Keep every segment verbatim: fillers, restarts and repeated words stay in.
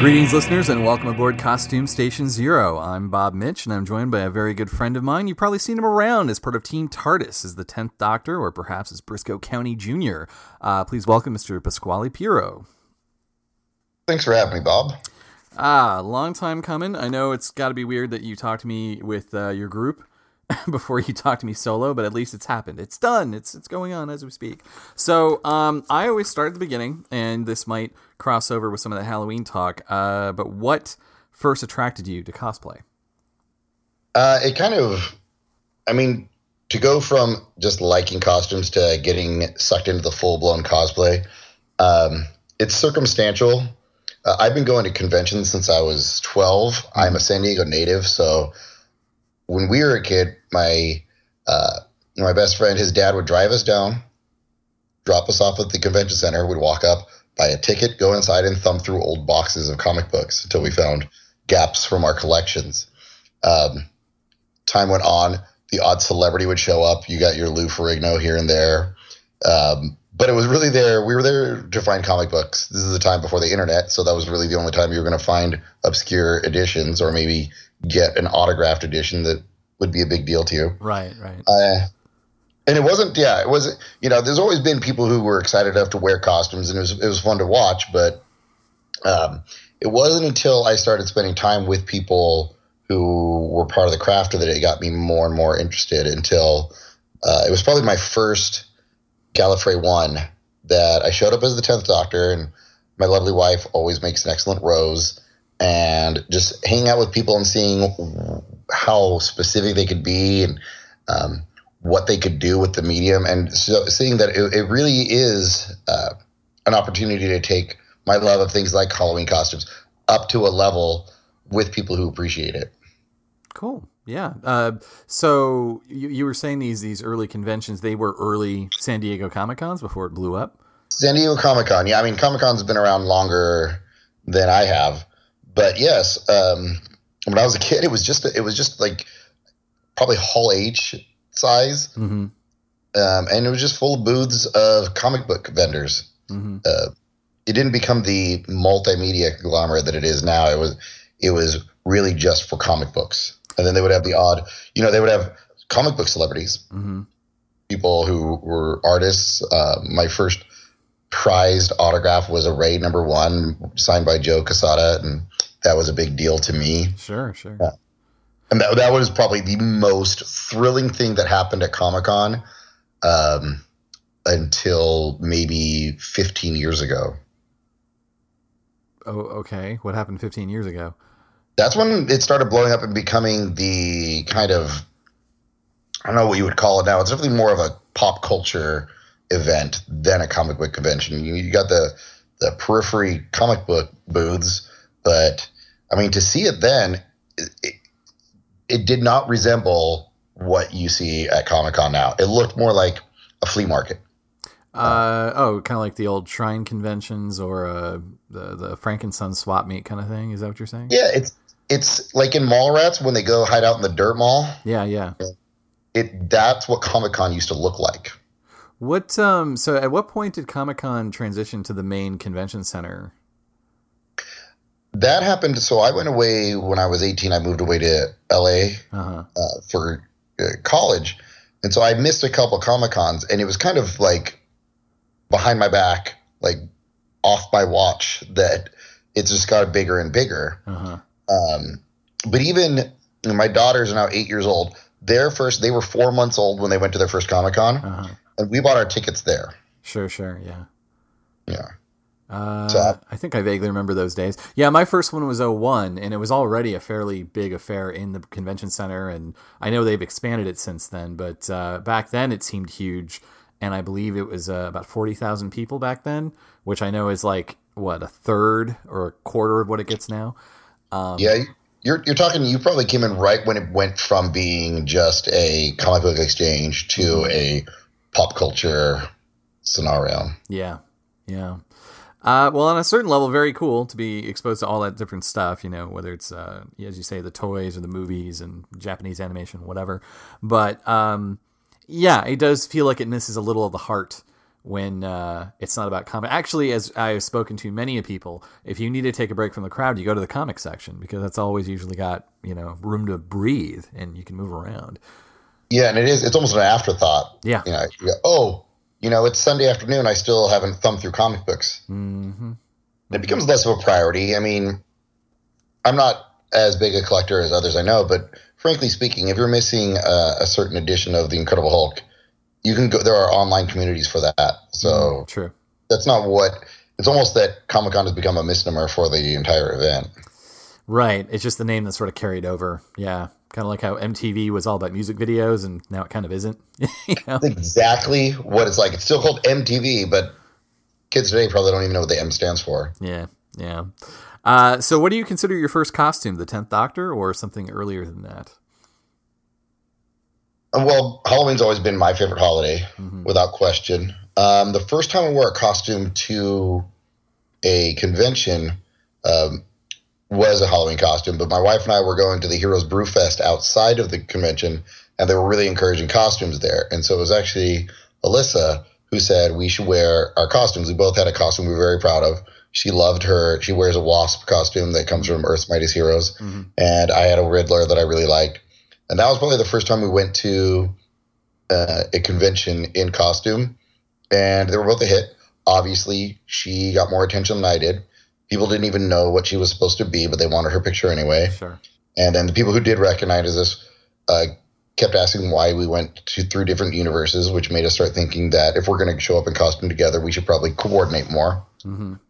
Greetings, listeners, and welcome aboard Costume Station Zero. I'm Bob Mitch, and I'm joined by a very good friend of mine. You've probably seen him around as part of Team TARDIS, as the Tenth Doctor, or perhaps as Briscoe County Junior Uh, please welcome Mister Pasquale Piero. Thanks for having me, Bob. Ah, long time coming. I know it's got to be weird that you talked to me with uh, your group before you talked to me solo, but at least it's happened. It's done. It's it's going on as we speak. So um, I always start at the beginning, and this might cross over with some of the Halloween talk. Uh, but what first attracted you to cosplay? Uh, it kind of, I mean, to go from just liking costumes to getting sucked into the full blown cosplay, um, it's circumstantial. Uh, I've been going to conventions since I was twelve. Mm-hmm. I'm a San Diego native, so when we were a kid, my uh, my best friend, his dad would drive us down, drop us off at the convention center, would walk up, buy a ticket, go inside and thumb through old boxes of comic books until we found gaps from our collections. Um, time went on. The odd celebrity would show up. You got your Lou Ferrigno here and there. Um, but it was really there. We were there to find comic books. This is the time before the internet, so that was really the only time you were going to find obscure editions or maybe get an autographed edition that would be a big deal to you. Right, right. Uh, and it wasn't, yeah, it wasn't, you know, there's always been people who were excited enough to wear costumes, and it was, it was fun to watch, but um, it wasn't until I started spending time with people who were part of the craft that it got me more and more interested until uh, it was probably my first Gallifrey one that I showed up as the tenth Doctor, and my lovely wife always makes an excellent Rose. And just hanging out with people and seeing how specific they could be and um, what they could do with the medium. And so seeing that it, it really is uh, an opportunity to take my love of things like Halloween costumes up to a level with people who appreciate it. Cool. Yeah. Uh, so you, you were saying these, these early conventions, they were early San Diego Comic-Cons before it blew up? San Diego Comic-Con. Yeah. I mean, Comic-Con's been around longer than I have. But yes, um, when I was a kid, it was just it was just like probably Hall H size, mm-hmm. um, and it was just full of booths of comic book vendors. Mm-hmm. Uh, it didn't become the multimedia conglomerate that it is now. It was it was really just for comic books, and then they would have the odd, you know, they would have comic book celebrities, mm-hmm. people who were artists. Uh, my first prized autograph was a Ray number one signed by Joe Quesada, and that was a big deal to me. Sure, sure. Yeah. And that, that was probably the most thrilling thing that happened at Comic-Con um, until maybe fifteen years ago. Oh, okay. What happened fifteen years ago? That's when it started blowing up and becoming the kind of, I don't know what you would call it now. It's definitely more of a pop culture event than a comic book convention. You, you got the, the periphery comic book booths, but I mean, to see it then, it, it, it did not resemble what you see at Comic-Con now. It looked more like a flea market. Uh, oh, kind of like the old shrine conventions or uh, the the Frankenstein swap meet kind of thing. Is that what you're saying? Yeah, it's it's like in Mallrats when they go hide out in the dirt mall. Yeah, yeah. It that's what Comic-Con used to look like. What um? So, at what point did Comic-Con transition to the main convention center? That happened. So I went away when I was eighteen. I moved away to L A uh-huh. uh, for uh, college. And so I missed a couple Comic-Cons, and it was kind of like behind my back, like off my watch, that it just got bigger and bigger. Uh-huh. Um, but even you know, my daughters are now eight years old. their first, they were four months old when they went to their first Comic-Con, uh-huh. and we bought our tickets there. Sure, sure, yeah. Yeah. Uh, so, I think I vaguely remember those days. Yeah, my first one was oh one, and it was already a fairly big affair in the convention center, and I know they've expanded it since then, but uh, back then it seemed huge, and I believe it was uh, about forty thousand people back then, which I know is like, what, a third or a quarter of what it gets now? Um, yeah, You're you're talking. You probably came in right when it went from being just a comic book exchange to a pop culture scenario. Yeah, yeah. Uh, well, on a certain level, very cool to be exposed to all that different stuff. You know, whether it's uh, as you say, the toys or the movies and Japanese animation, whatever. But um, yeah, it does feel like it misses a little of the heart when uh, it's not about comic. Actually, as I've spoken to many people, if you need to take a break from the crowd, you go to the comic section because that's always usually got, you know, room to breathe and you can move around. Yeah. And it is, it's almost an afterthought. Yeah. You know, you go, oh, you know, it's Sunday afternoon. I still haven't thumbed through comic books. Mm-hmm. It becomes less of a priority. I mean, I'm not as big a collector as others I know, but frankly speaking, if you're missing a, a certain edition of the Incredible Hulk, you can go, there are online communities for that. So true. That's not what, it's almost that Comic-Con has become a misnomer for the entire event. Right. It's just the name that sort of carried over. Yeah. Kind of like how M T V was all about music videos and now it kind of isn't. You know? That's exactly what it's like. It's still called M T V, but kids today probably don't even know what the M stands for. Yeah. Yeah. Uh, so what do you consider your first costume? The Tenth Doctor or something earlier than that? Well, Halloween's always been my favorite holiday, mm-hmm. without question. Um, the first time I wore a costume to a convention um, was a Halloween costume, but my wife and I were going to the Heroes Brew Fest outside of the convention, and they were really encouraging costumes there. And so it was actually Alyssa who said we should wear our costumes. We both had a costume we were very proud of. She loved her. She wears a Wasp costume that comes from Earth's Mightiest Heroes, mm-hmm. and I had a Riddler that I really liked. And that was probably the first time we went to uh, a convention in costume. And they were both a hit. Obviously, she got more attention than I did. People didn't even know what she was supposed to be, but they wanted her picture anyway. Sure. And then the people who did recognize us uh, kept asking why we went to through different universes, which made us start thinking that if we're going to show up in costume together, we should probably coordinate more. Mm-hmm. Um,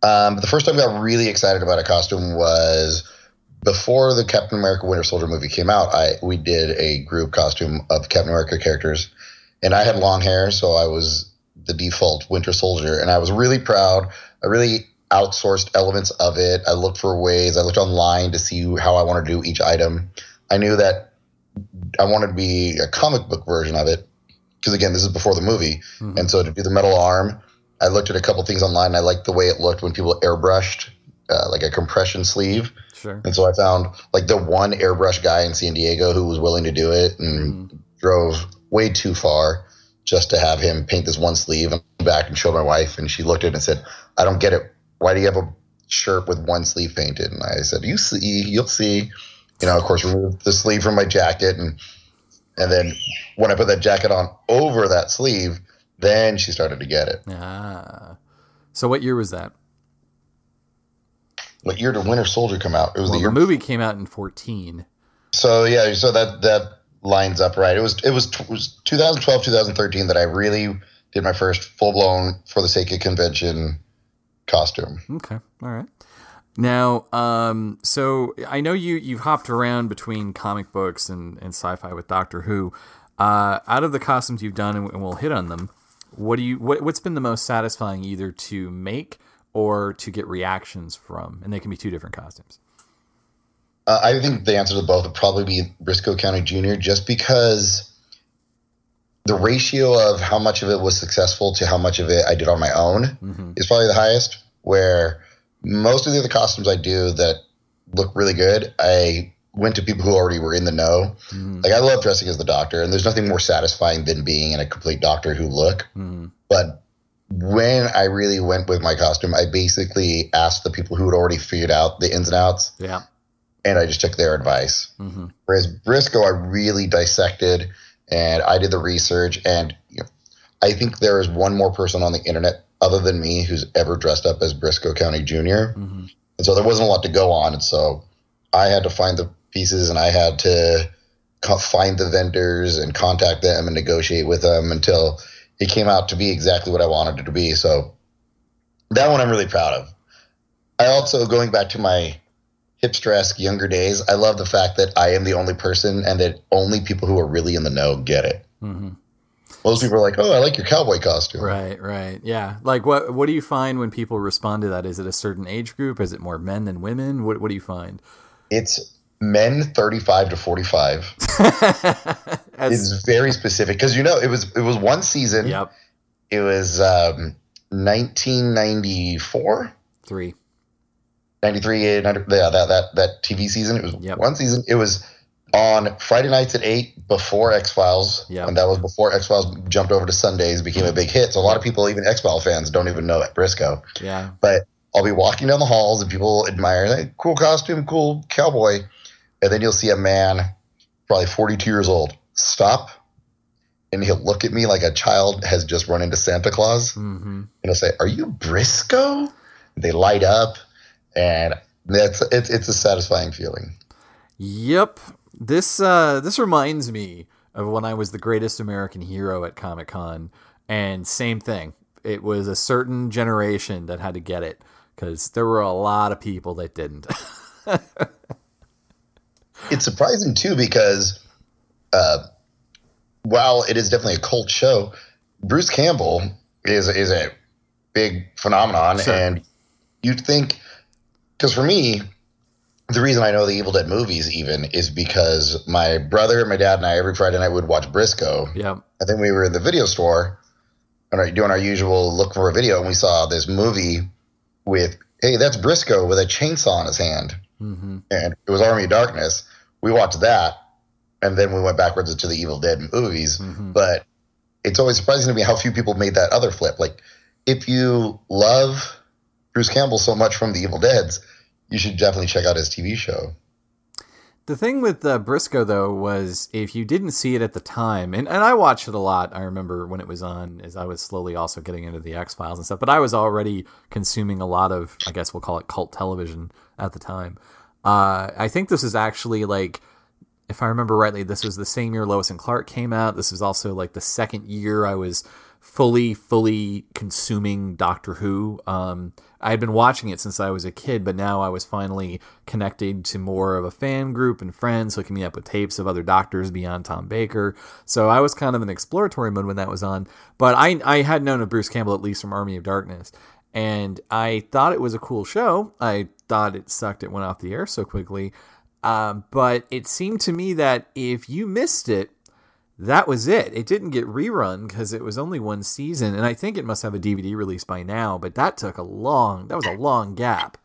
but the first time I got really excited about a costume was – before the Captain America Winter Soldier movie came out, I we did a group costume of Captain America characters, and I had long hair, so I was the default Winter Soldier, and I was really proud. I really outsourced elements of it. I looked for ways. I looked online to see how I wanted to do each item. I knew that I wanted to be a comic book version of it because, again, this is before the movie, mm-hmm. and so to do the metal arm, I looked at a couple things online, and I liked the way it looked when people airbrushed, uh, like a compression sleeve. Sure. And so I found like the one airbrush guy in San Diego who was willing to do it and mm. drove way too far just to have him paint this one sleeve and back and show my wife. And she looked at it and said, I don't get it. Why do you have a shirt with one sleeve painted? And I said, you see, you'll see, you know, of course, removed the sleeve from my jacket. And, and then when I put that jacket on over that sleeve, then she started to get it. Ah. So what year was that? What year did Winter Soldier come out? It was well, the year the movie came out in fourteen. So yeah, so that that lines up right. It was it was it was twenty twelve, twenty thirteen that I really did my first full blown for the sake of convention costume. Okay, all right. Now, um, so I know you you've hopped around between comic books and and sci-fi with Doctor Who. Uh, out of the costumes you've done, and we'll hit on them. What do you what what's been the most satisfying either to make or to get reactions from? And they can be two different costumes. Uh, I think the answer to both would probably be Briscoe County Junior, just because the ratio of how much of it was successful to how much of it I did on my own mm-hmm. is probably the highest, where most of the other costumes I do that look really good, I went to people who already were in the know. Mm-hmm. Like I love dressing as the Doctor, and there's nothing more satisfying than being in a complete Doctor Who look. Mm-hmm. But when I really went with my costume, I basically asked the people who had already figured out the ins and outs. Yeah. And I just took their advice. Mm-hmm. Whereas Briscoe, I really dissected and I did the research. And you know, I think there is one more person on the internet other than me who's ever dressed up as Briscoe County Junior Mm-hmm. And so there wasn't a lot to go on. And so I had to find the pieces and I had to find the vendors and contact them and negotiate with them until it came out to be exactly what I wanted it to be. So that one I'm really proud of. I also, going back to my hipster-esque younger days, I love the fact that I am the only person and that only people who are really in the know get it. Mm-hmm. Most people are like, oh, I like your cowboy costume. Right, right. Yeah. Like, what What do you find when people respond to that? Is it a certain age group? Is it more men than women? What What do you find? It's men thirty-five to forty-five. It's very specific because, you know, it was it was one season. Yep. It was um, nineteen ninety-four? Three. ninety-three, yeah, that, that, that T V season. It was yep. one season. It was on Friday nights at eight before X-Files. Yep. And that was before X-Files jumped over to Sundays, became a big hit. So a lot of people, even X-Files fans, don't even know that Briscoe. Yeah. But I'll be walking down the halls and people admire, hey, cool costume, cool cowboy. And then you'll see a man, probably forty-two years old, stop. And he'll look at me like a child has just run into Santa Claus. Mm-hmm. And he'll say, are you Briscoe? And they light up. And that's it's it's a satisfying feeling. Yep. This uh, this reminds me of when I was the greatest American hero at Comic-Con, and same thing. It was a certain generation that had to get it because there were a lot of people that didn't. It's surprising too because uh, while it is definitely a cult show, Bruce Campbell is is a big phenomenon, sure. And you'd think. Because for me, the reason I know the Evil Dead movies even is because my brother, my dad, and I every Friday night would watch Briscoe. Yeah. And then we were in the video store and doing our usual look for a video, and we saw this movie with, hey, that's Briscoe with a chainsaw in his hand. Mm-hmm. And it was Army of Darkness. We watched that, and then we went backwards to the Evil Dead movies. Mm-hmm. But it's always surprising to me how few people made that other flip. Like, if you love Bruce Campbell so much from the Evil Deads, you should definitely check out his T V show. The thing with uh, Briscoe, though, was if you didn't see it at the time, and, and I watched it a lot, I remember when it was on, as I was slowly also getting into the X-Files and stuff, but I was already consuming a lot of, I guess we'll call it cult television at the time. Uh, I think this is actually like, if I remember rightly, this was the same year Lois and Clark came out. This was also like the second year I was fully, fully consuming Doctor Who. Um, I had been watching it since I was a kid, but now I was finally connected to more of a fan group and friends hooking me up with tapes of other doctors beyond Tom Baker. So I was kind of in exploratory mode when that was on, but I, I had known of Bruce Campbell, at least from Army of Darkness. And I thought it was a cool show. I thought it sucked. It went off the air so quickly. Um, but it seemed to me that if you missed it, that was it. It didn't get rerun because it was only one season, and I think it must have a D V D release by now. But that took a long. That was a long gap.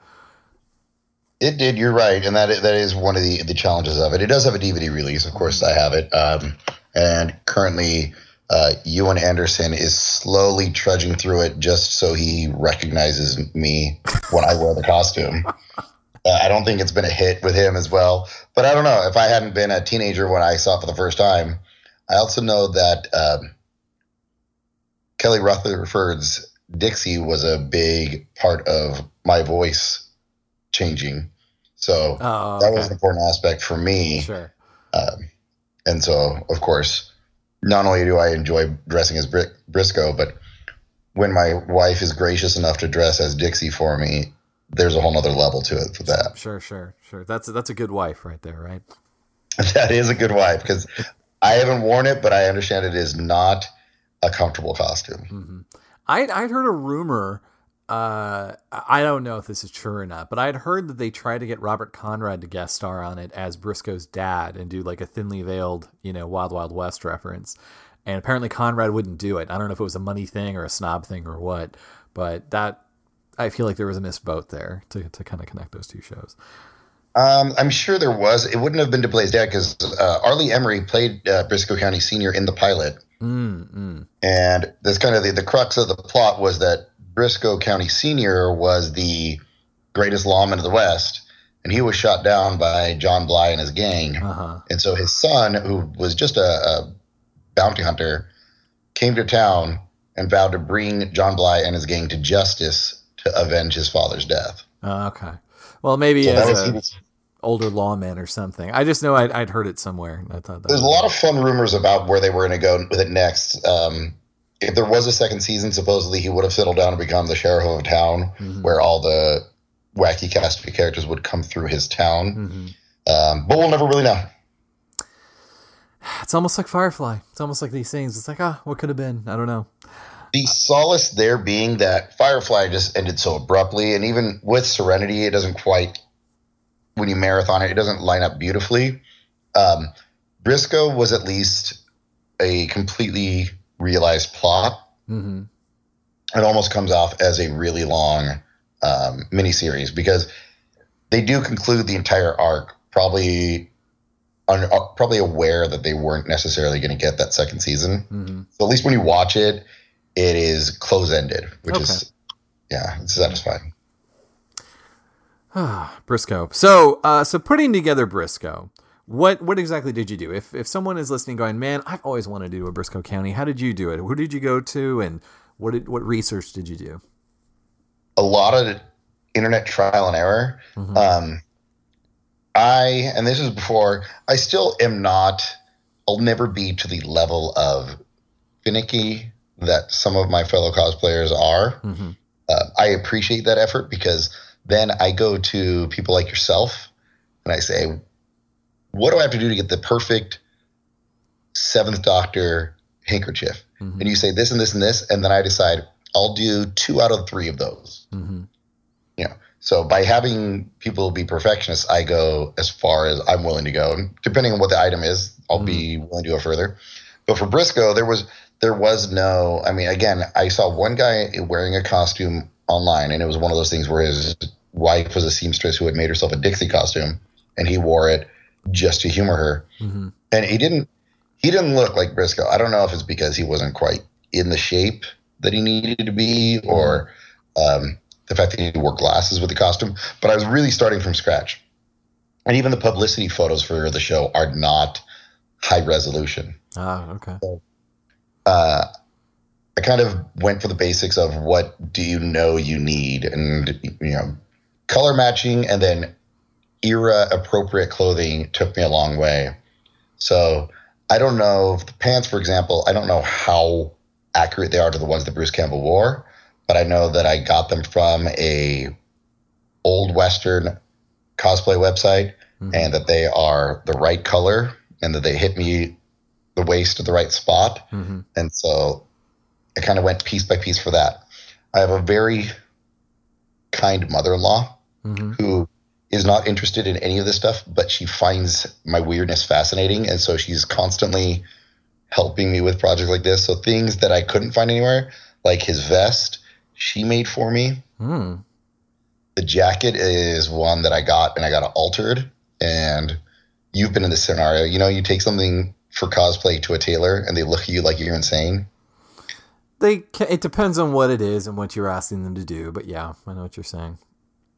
It did. You're right, and that that is one of the, the challenges of it. It does have a D V D release, of course. I have it, um, and currently, uh, Ewan Anderson is slowly trudging through it just so he recognizes me when I wear the costume. Uh, I don't think it's been a hit with him as well, but I don't know if I hadn't been a teenager when I saw it for the first time. I also know that um, Kelly Rutherford's Dixie was a big part of my voice changing. So oh, that okay. was an important aspect for me. Sure. Um, and so, of course, not only do I enjoy dressing as Br- Briscoe, but when my wife is gracious enough to dress as Dixie for me, there's a whole nother level to it for that. Sure, sure, sure. That's a, that's a good wife right there, right? That is a good wife because – I haven't worn it, but I understand it is not a comfortable costume. Mm-hmm. I'd, I'd heard a rumor. Uh, I don't know if this is true or not, but I'd heard that they tried to get Robert Conrad to guest star on it as Briscoe's dad and do like a thinly veiled, you know, Wild Wild West reference. And apparently Conrad wouldn't do it. I don't know if it was a money thing or a snob thing or what, but that I feel like there was a missed boat there to, to kind of connect those two shows. Um, I'm sure there was. It wouldn't have been to play his dad because uh, Arlie Emery played uh, Briscoe County Senior in the pilot. Mm, mm. And that's kind of the, the crux of the plot was that Briscoe County Senior was the greatest lawman of the West, and he was shot down by John Bly and his gang. Uh-huh. And so his son, who was just a, a bounty hunter, came to town and vowed to bring John Bly and his gang to justice to avenge his father's death. Uh, okay. Well, maybe so as a... older lawman or something. I just know I'd, I'd heard it somewhere. I thought that there's a lot of fun rumors about where they were going to go with it next. Um, if there was a second season, supposedly he would have settled down and become the sheriff of a town, mm-hmm. where all the wacky cast of characters would come through his town. Mm-hmm. Um, but we'll never really know. It's almost like Firefly. It's almost like these things. It's like, ah, what could have been? I don't know. The solace there being that Firefly just ended so abruptly, and even with Serenity, it doesn't quite, when you marathon it, it doesn't line up beautifully. Um, Briscoe was at least a completely realized plot. Mm-hmm. It almost comes off as a really long um, miniseries because they do conclude the entire arc probably un- probably aware that they weren't necessarily going to get that second season. Mm-hmm. So at least when you watch it, it is close-ended, which okay. is, yeah, it's satisfying. Ah, Briscoe. So, uh, so putting together Briscoe, what what exactly did you do? If if someone is listening, going, man, I've always wanted to do a Briscoe County. How did you do it? Who did you go to, and what did, what research did you do? A lot of internet trial and error. Mm-hmm. Um, I and this is before. I still am not. I'll never be to the level of finicky that some of my fellow cosplayers are. Mm-hmm. Uh, I appreciate that effort because then I go to people like yourself and I say, what do I have to do to get the perfect Seventh Doctor handkerchief? Mm-hmm. And you say this and this and this. And then I decide I'll do two out of three of those. Mm-hmm. You know, so by having people be perfectionists, I go as far as I'm willing to go. And depending on what the item is, I'll mm-hmm. be willing to go further. But for Briscoe, there was, There was no, I mean, again, I saw one guy wearing a costume online, and it was one of those things where his wife was a seamstress who had made herself a Dixie costume, and he wore it just to humor her. Mm-hmm. And he didn't, he didn't look like Briscoe. I don't know if it's because he wasn't quite in the shape that he needed to be, or um, the fact that he wore glasses with the costume. But I was really starting from scratch. And even the publicity photos for the show are not high resolution. Ah, okay. So, Uh, I kind of went for the basics of what do you know you need, and, you know, color matching and then era appropriate clothing took me a long way. So I don't know if the pants, for example, I don't know how accurate they are to the ones that Bruce Campbell wore, but I know that I got them from a old Western cosplay website, mm-hmm. and that they are the right color and that they hit me the waist at the right spot. Mm-hmm. And so I kind of went piece by piece for that. I have a very kind mother-in-law, mm-hmm. who is not interested in any of this stuff, but she finds my weirdness fascinating. And so she's constantly helping me with projects like this. So things that I couldn't find anywhere, like his vest, she made for me. Mm. The jacket is one that I got and I got it altered. And you've been in this scenario, you know, you take something for cosplay to a tailor and they look at you like you're insane. They can, it depends on what it is and what you're asking them to do, but yeah, I know what you're saying.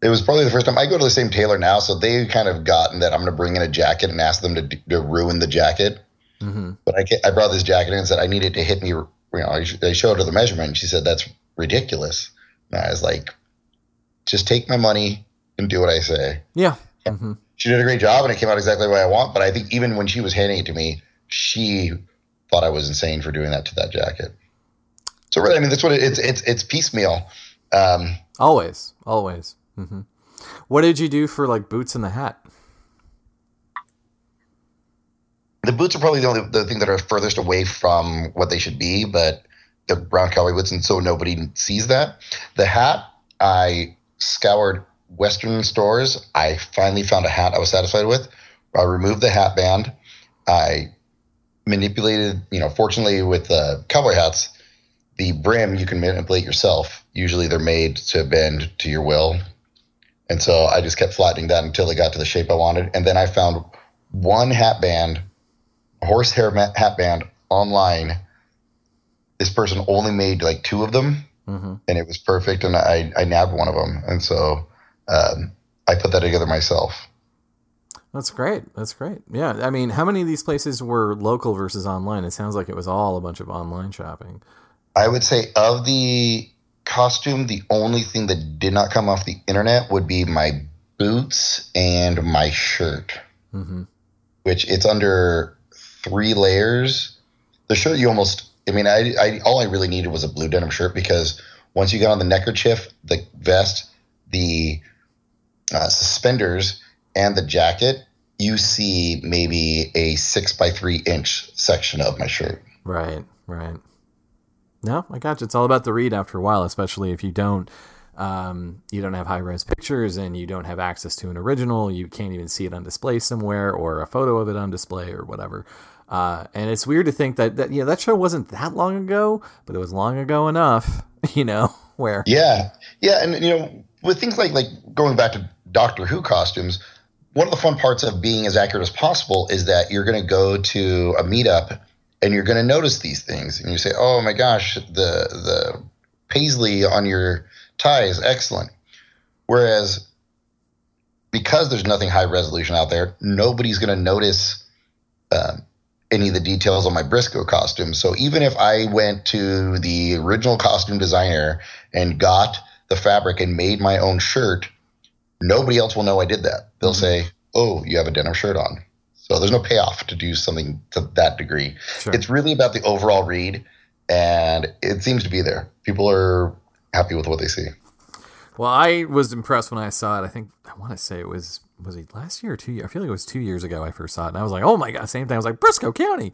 It was probably the first time I go to the same tailor now, so they kind of gotten that I'm going to bring in a jacket and ask them to, to ruin the jacket. Mm-hmm. But I, I brought this jacket in and said I needed to hit me, you know, I showed her the measurement and she said that's ridiculous, and I was like, just take my money and do what I say. Yeah. Mm-hmm. She did a great job and it came out exactly the way I want, but I think even when she was handing it to me, she thought I was insane for doing that to that jacket. So really, I mean, that's what it, it's, it's, it's piecemeal. Um, always, always. Mm-hmm. What did you do for like boots and the hat? The boots are probably the only the thing that are furthest away from what they should be, but they're brown cowboy boots. And so nobody sees that. The hat, I scoured Western stores. I finally found a hat I was satisfied with. I removed the hat band. I manipulated, you know, fortunately with uh, cowboy hats, the brim you can manipulate yourself. Usually they're made to bend to your will. And so I just kept flattening that until it got to the shape I wanted. And then I found one hat band, a horsehair hat band online. This person only made like two of them, mm-hmm. and it was perfect. And I, I nabbed one of them. And so um, I put that together myself. That's great. That's great. Yeah. I mean, how many of these places were local versus online? It sounds like it was all a bunch of online shopping. I would say of the costume, the only thing that did not come off the internet would be my boots and my shirt, mm-hmm. which it's under three layers. The shirt you almost, I mean, I, I all I really needed was a blue denim shirt, because once you got on the neckerchief, the vest, the uh, suspenders, and the jacket, you see maybe a six by three inch section of my shirt. Right, right. No, I got you. It's all about the read after a while, especially if you don't um, you don't have high-res pictures and you don't have access to an original. You can't even see it on display somewhere, or a photo of it on display or whatever. Uh, and it's weird to think that, that, you know, that show wasn't that long ago, but it was long ago enough, you know, where. Yeah. Yeah. And, you know, with things like, like going back to Doctor Who costumes, one of the fun parts of being as accurate as possible is that you're going to go to a meetup and you're going to notice these things and you say, oh my gosh, the, the paisley on your tie is excellent. Whereas because there's nothing high resolution out there, nobody's going to notice, um, any of the details on my Briscoe costume. So even if I went to the original costume designer and got the fabric and made my own shirt, nobody else will know I did that. They'll mm-hmm. say, oh, you have a denim shirt on. So there's no payoff to do something to that degree. Sure. It's really about the overall read, and it seems to be there. People are happy with what they see. Well, I was impressed when I saw it. I think I want to say it was was it last year or two years? I feel like it was two years ago I first saw it, and I was like, "Oh my god!" Same thing. I was like, "Briscoe County."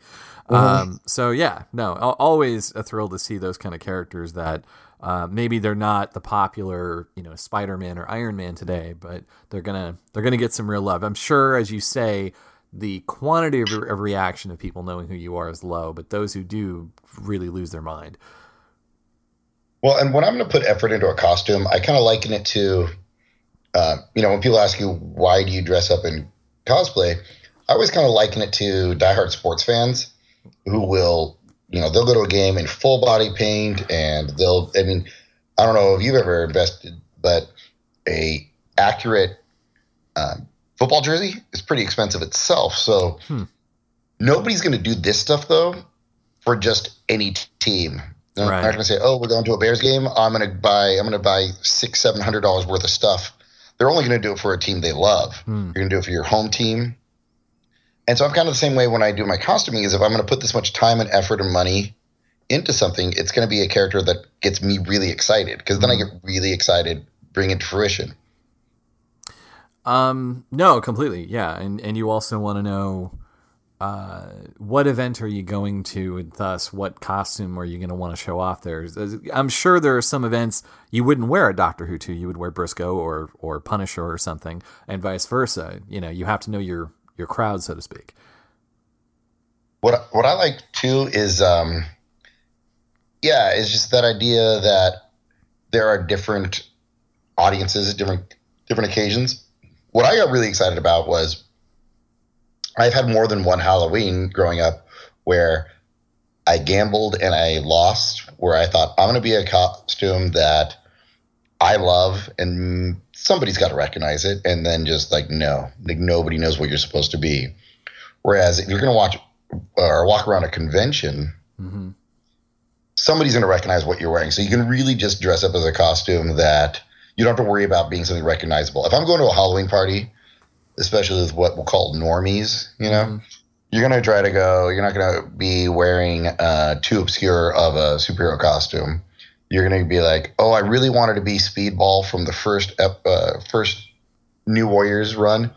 Mm-hmm. Um, so yeah, no, always a thrill to see those kind of characters that uh, maybe they're not the popular, you know, Spider-Man or Iron Man today, but they're gonna they're gonna get some real love. I'm sure, as you say, the quantity of, re- of reaction of people knowing who you are is low, but those who do really lose their mind. Well, and when I'm going to put effort into a costume, I kind of liken it to, uh, you know, when people ask you, why do you dress up in cosplay? I always kind of liken it to diehard sports fans who will, you know, they'll go to a game in full body paint and they'll, I mean, I don't know if you've ever invested, but a accurate uh, football jersey is pretty expensive itself. So hmm. nobody's going to do this stuff, though, for just any t- team. I'm right. not going to say, oh, we're going to a Bears game. I'm going to buy. I'm going to buy six, seven hundred dollars worth of stuff. They're only going to do it for a team they love. Hmm. You're going to do it for your home team. And so I'm kind of the same way when I do my costuming. Is if I'm going to put this much time and effort and money into something, it's going to be a character that gets me really excited, because then I get really excited, bring it to fruition. Um. No, completely. Yeah, and and you also want to know. Uh, what event are you going to, and thus what costume are you going to want to show off there? I'm sure there are some events you wouldn't wear a Doctor Who to. You would wear Briscoe or or Punisher or something, and vice versa. You know, you have to know your your crowd, so to speak. What what I like too is, um, yeah, it's just that idea that there are different audiences, different different occasions. What I got really excited about was, I've had more than one Halloween growing up where I gambled and I lost, where I thought, I'm going to be a costume that I love and somebody's got to recognize it. And then just like, no, like nobody knows what you're supposed to be. Whereas if you're going to watch or walk around a convention, mm-hmm. somebody's going to recognize what you're wearing. So you can really just dress up as a costume that you don't have to worry about being something recognizable. If I'm going to a Halloween party, especially with what we'll call normies, you know, mm-hmm. you're going to try to go, you're not going to be wearing uh, too obscure of a superhero costume. You're going to be like, oh, I really wanted to be Speedball from the first ep- uh, first New Warriors run,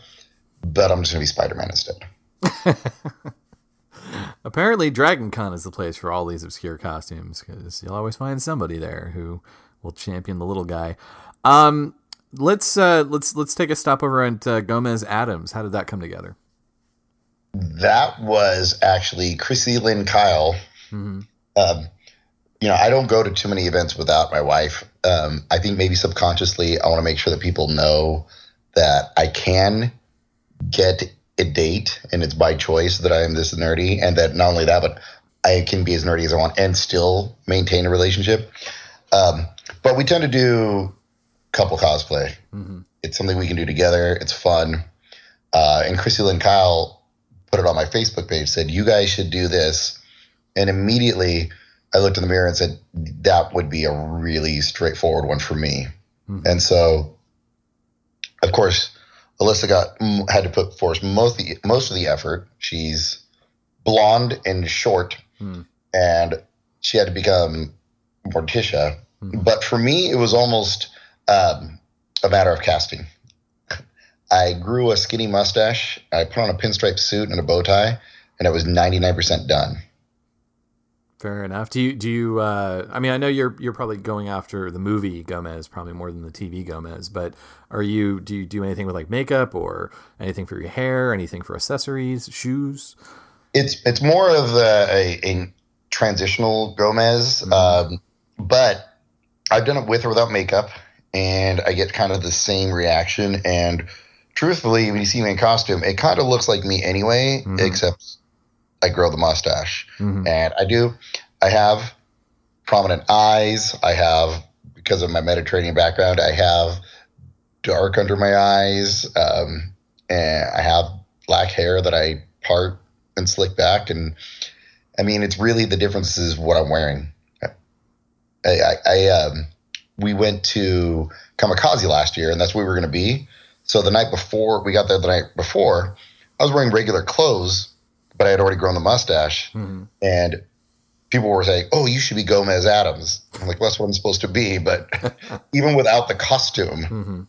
but I'm just going to be Spider-Man instead. Apparently Dragon Con is the place for all these obscure costumes, because you'll always find somebody there who will champion the little guy. Um, Let's uh, let's let's take a stop over at uh, Gomez Addams. How did that come together? That was actually Chrissy Lynn Kyle. Mm-hmm. Um, you know, I don't go to too many events without my wife. Um, I think maybe subconsciously, I want to make sure that people know that I can get a date, and it's by choice that I am this nerdy, and that not only that, but I can be as nerdy as I want and still maintain a relationship. Um, but we tend to do couple cosplay. Mm-hmm. It's something we can do together. It's fun. Uh, and Chrissy Lynn Kyle put it on my Facebook page, said, you guys should do this. And immediately I looked in the mirror and said, that would be a really straightforward one for me. Mm-hmm. And so, of course, Alyssa got had to put forth most of the, most of the effort. She's blonde and short, hmm. and she had to become Morticia. Hmm. But for me, it was almost um, a matter of casting. I grew a skinny mustache. I put on a pinstripe suit and a bow tie, and it was ninety-nine percent done. Fair enough. Do you, do you, uh, I mean, I know you're, you're probably going after the movie Gomez, probably more than the T V Gomez, but are you, do you do anything with like makeup or anything for your hair, anything for accessories, shoes? It's, it's more of a, a, a transitional Gomez. Mm-hmm. Um, but I've done it with or without makeup, and I get kind of the same reaction. And truthfully, when you see me in costume, it kind of looks like me anyway, mm-hmm. except I grow the mustache, mm-hmm. and I do. I have prominent eyes. I have, because of my Mediterranean background, I have dark under my eyes, um, and I have black hair that I part and slick back. And I mean, it's really the difference is what I'm wearing. I, I, I um, we went to Kamikaze last year, and that's where we were going to be. So the night before we got there, the night before, I was wearing regular clothes, but I had already grown the mustache, mm-hmm. and people were saying, "Oh, you should be Gomez Addams." I'm like, well, that's what I'm supposed to be. But even without the costume, mm-hmm.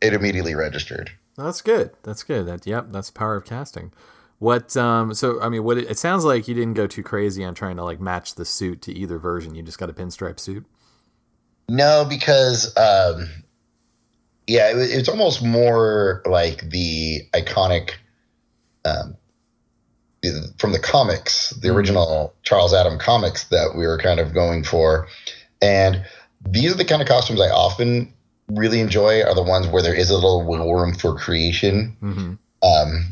it immediately registered. That's good. That's good. That, yep. That's the power of casting. What, um, so, I mean, what it, it sounds like you didn't go too crazy on trying to like match the suit to either version. You just got a pinstripe suit. No, because, um, yeah, it, it's almost more like the iconic, um, from the comics, the mm-hmm. original Charles Addams comics that we were kind of going for. And these are the kind of costumes I often really enjoy, are the ones where there is a little wiggle room for creation. Mm-hmm. Um,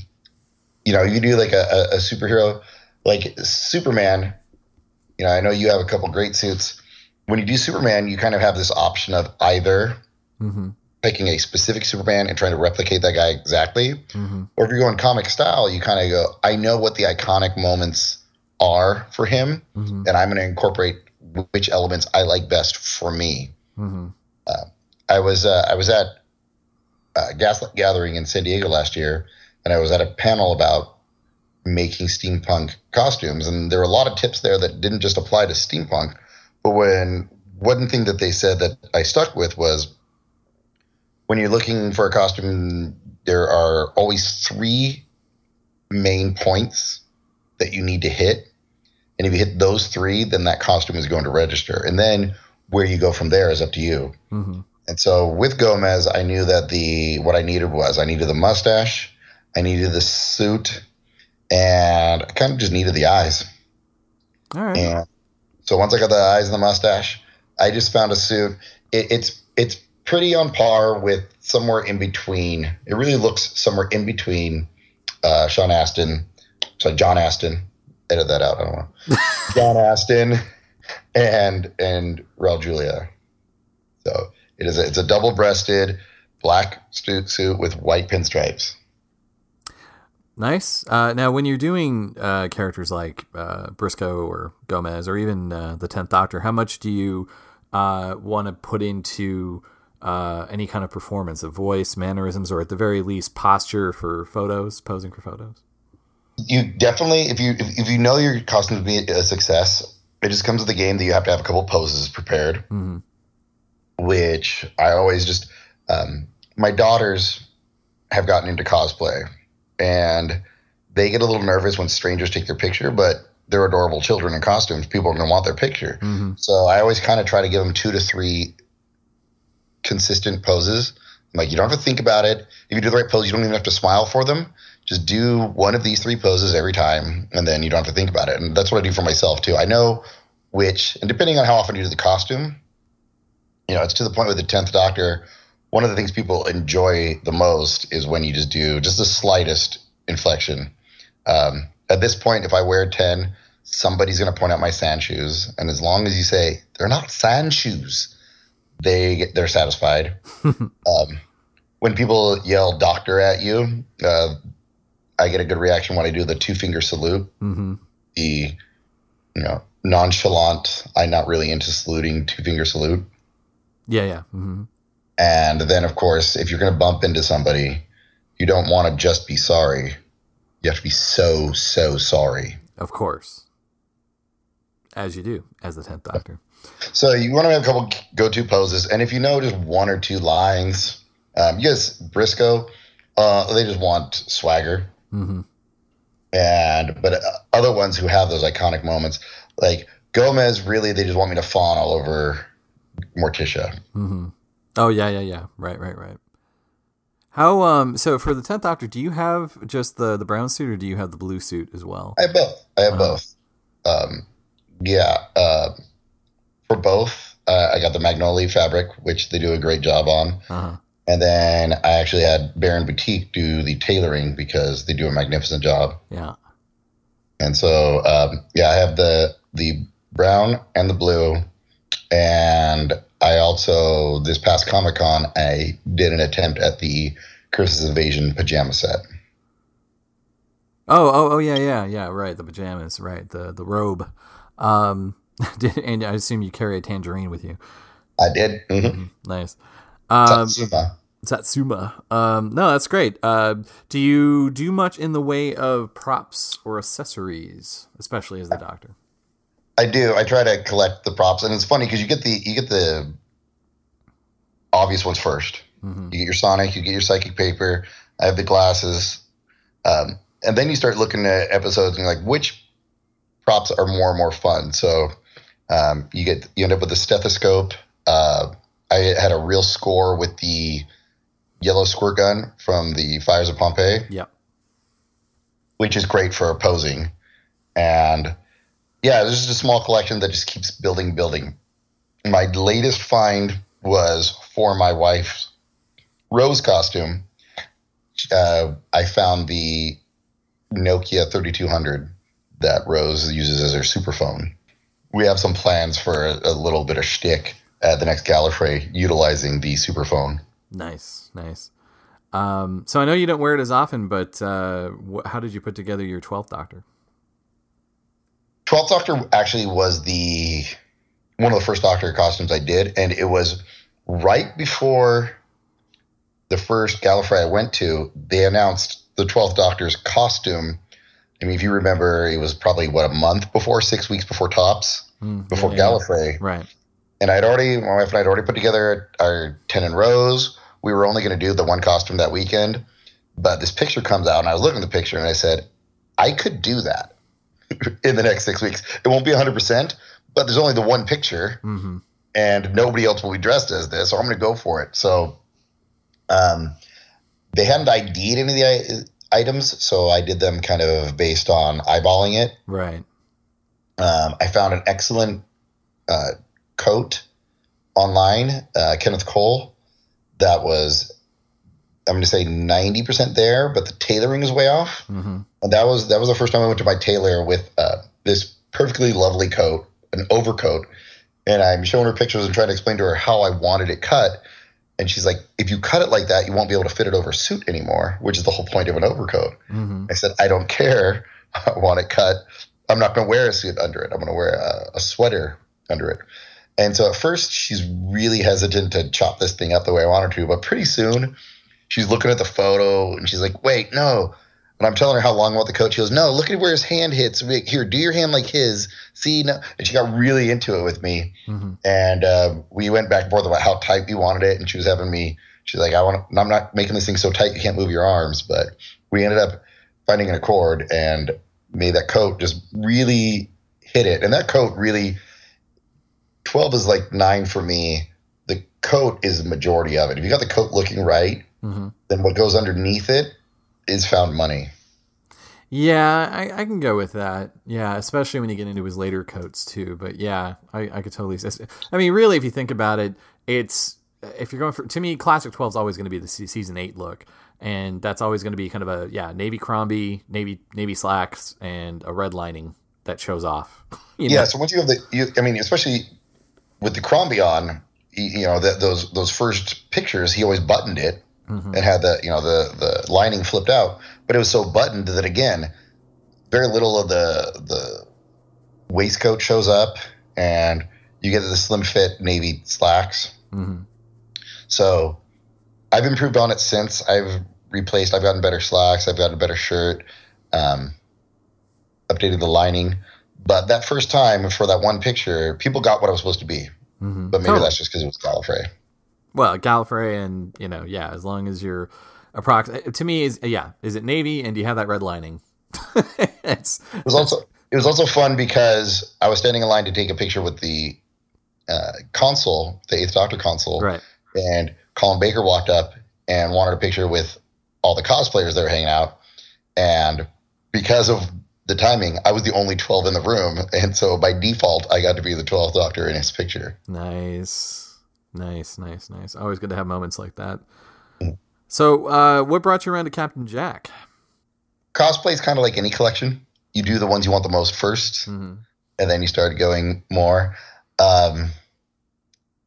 you know, you do like a, a superhero, like Superman, you know, I know you have a couple great suits. When you do Superman, you kind of have this option of either mm-hmm. picking a specific Superman and trying to replicate that guy exactly. Mm-hmm. Or if you're going comic style, you kind of go, I know what the iconic moments are for him, mm-hmm. and I'm going to incorporate which elements I like best for me. Mm-hmm. Uh, I was uh, I was at a Gaslight Gathering in San Diego last year, and I was at a panel about making steampunk costumes, and there were a lot of tips there that didn't just apply to steampunk, but when one thing that they said that I stuck with was, when you're looking for a costume, there are always three main points that you need to hit. And if you hit those three, then that costume is going to register. And then where you go from there is up to you. Mm-hmm. And so with Gomez, I knew that the what I needed was I needed the mustache, I needed the suit, and I kind of just needed the eyes. All right. And so once I got the eyes and the mustache, I just found a suit. It, it's it's. pretty on par with somewhere in between. It really looks somewhere in between uh, Sean Astin. Sorry, John Astin. Edit that out. I don't know. John Astin and and Raul Julia. So it is. A, it's a double-breasted black suit suit with white pinstripes. Nice. Uh, now, when you're doing uh, characters like uh, Briscoe or Gomez or even uh, the Tenth Doctor, how much do you uh, want to put into Uh, any kind of performance, of voice, mannerisms, or at the very least posture for photos, posing for photos? You definitely, if you if, if you know your costume to be a success, it just comes with the game that you have to have a couple poses prepared, mm-hmm. which I always just, um, my daughters have gotten into cosplay, and they get a little nervous when strangers take their picture, but they're adorable children in costumes. People are going to want their picture. Mm-hmm. So I always kind of try to give them two to three consistent poses. I'm like, you don't have to think about it. If you do the right pose, you don't even have to smile for them. Just do one of these three poses every time, and then you don't have to think about it. And that's what I do for myself too. I know which, and depending on how often you do the costume, you know, it's to the point with the tenth Doctor, one of the things people enjoy the most is when you just do just the slightest inflection. Um, at this point, if I wear ten, somebody's going to point out my sand shoes. And as long as you say, they're not sand shoes, They they're satisfied. um, when people yell "doctor" at you, uh, I get a good reaction when I do the two finger salute. Mm-hmm. The you know nonchalant, I'm not really into saluting, two finger salute. Yeah, yeah. Mm-hmm. And then of course, if you're going to bump into somebody, you don't want to just be sorry. You have to be so, so sorry. Of course. As you do, as the tenth Doctor. So you want to have a couple go-to poses, and if you know just one or two lines, um, yes, Briscoe, uh, they just want swagger. Mm-hmm. And but other ones who have those iconic moments, like Gomez, really, they just want me to fawn all over Morticia. Mm-hmm. Oh yeah, yeah, yeah. Right, right, right. How um? So for the tenth Doctor, do you have just the the brown suit, or do you have the blue suit as well? I have both. I have uh-huh. both. Um, yeah. Uh, for both, uh, I got the Magnolia fabric, which they do a great job on. Uh-huh. And then I actually had Baron Boutique do the tailoring because they do a magnificent job. Yeah. And so, um, yeah, I have the the brown and the blue. And I also, this past Comic-Con, I did an attempt at the Curses of Evasion pajama set. Oh, oh, oh, yeah, yeah, yeah, right. The pajamas, right. The the robe. Um, and I assume you carry a tangerine with you. I did. Mm-hmm. Mm-hmm. Nice. Um, Satsuma. Satsuma. Um, no, that's great. Uh, do you do much in the way of props or accessories, especially as the Doctor? I do. I try to collect the props, and it's funny because you get the you get the obvious ones first. Mm-hmm. You get your Sonic, you get your Psychic Paper. I have the glasses, um, and then you start looking at episodes and you're like, which props are more and more fun. So um, you get you end up with a stethoscope. Uh, I had a real score with the yellow squirt gun from the Fires of Pompeii. Yeah. Which is great for posing. And yeah, this is a small collection that just keeps building, building. My latest find was for my wife's Rose costume. Uh, I found the Nokia thirty-two hundred that Rose uses as her super phone. We have some plans for a, a little bit of shtick at the next Gallifrey, utilizing the superphone. Nice, nice. Um, so I know you don't wear it as often, but uh, wh- how did you put together your twelfth Doctor? twelfth Doctor actually was the one of the first Doctor costumes I did, and it was right before the first Gallifrey I went to. They announced the twelfth Doctor's costume. I mean, if you remember, it was probably, what, a month before, six weeks before Tops, mm, before yeah, Gallifrey. Yeah. Right. And I'd already, my wife and I had already put together our ten and Rose. We were only going to do the one costume that weekend. But this picture comes out, and I was looking at the picture, and I said, I could do that in the next six weeks. It won't be one hundred percent, but there's only the one picture, mm-hmm. and nobody else will be dressed as this, so I'm going to go for it. So um, they hadn't ID'd any of the I- items, so I did them kind of based on eyeballing it. Right. Um, I found an excellent uh coat online, uh, Kenneth Cole, that was, I'm going to say ninety percent there, but the tailoring is way off. Mm-hmm. And that was, that was the first time I went to my tailor with uh, this perfectly lovely coat, an overcoat. And I'm showing her pictures and trying to explain to her how I wanted it cut. And she's like, if you cut it like that, you won't be able to fit it over a suit anymore, which is the whole point of an overcoat. Mm-hmm. I said, I don't care. I want it cut. I'm not going to wear a suit under it. I'm going to wear a, a sweater under it. And so at first, she's really hesitant to chop this thing up the way I want her to. But pretty soon, she's looking at the photo, and she's like, wait, no. And I'm telling her how long about the coat. She goes, no, look at where his hand hits. Here, do your hand like his. See? No. And she got really into it with me. Mm-hmm. And uh, we went back and forth about how tight we wanted it. And she was having me – she's like, I want – I'm not making this thing so tight you can't move your arms. But we ended up finding an accord and made that coat just really hit it. And that coat really – twelve is like nine for me. The coat is the majority of it. If you got the coat looking right, mm-hmm. then what goes underneath it is found money. Yeah, I, I can go with that. Yeah, especially when you get into his later coats too. But yeah, I, I could totally. I mean, really, if you think about it, it's if you're going for to me, classic twelve is always going to be the season eight look, and that's always going to be kind of a yeah navy Crombie, navy navy slacks, and a red lining that shows off. You know? Yeah. So once you have the, you, I mean, especially. With the Crombie on, you know, the, those those first pictures, he always buttoned it mm-hmm. and had the, you know, the, the lining flipped out. But it was so buttoned that, again, very little of the the waistcoat shows up and you get the slim fit navy slacks. Mm-hmm. So I've improved on it since. I've replaced. I've gotten better slacks. I've gotten a better shirt. Um, updated the lining. But that first time for that one picture, people got what I was supposed to be. Mm-hmm. But maybe oh. that's just because it was Gallifrey. Well, Gallifrey and, you know, yeah, as long as you're approx- to me is, yeah, is it Navy and do you have that red lining? it's, it was also it was also fun because I was standing in line to take a picture with the uh, console, the Eighth Doctor console, right? And Colin Baker walked up and wanted a picture with all the cosplayers that were hanging out, and because of the timing, I was the only twelve in the room, and so by default, I got to be the twelfth Doctor in his picture. Nice, nice, nice, nice. Always good to have moments like that. Mm. So, uh, what brought you around to Captain Jack? Cosplay is kind of like any collection. You do the ones you want the most first, mm-hmm. and then you start going more. Um,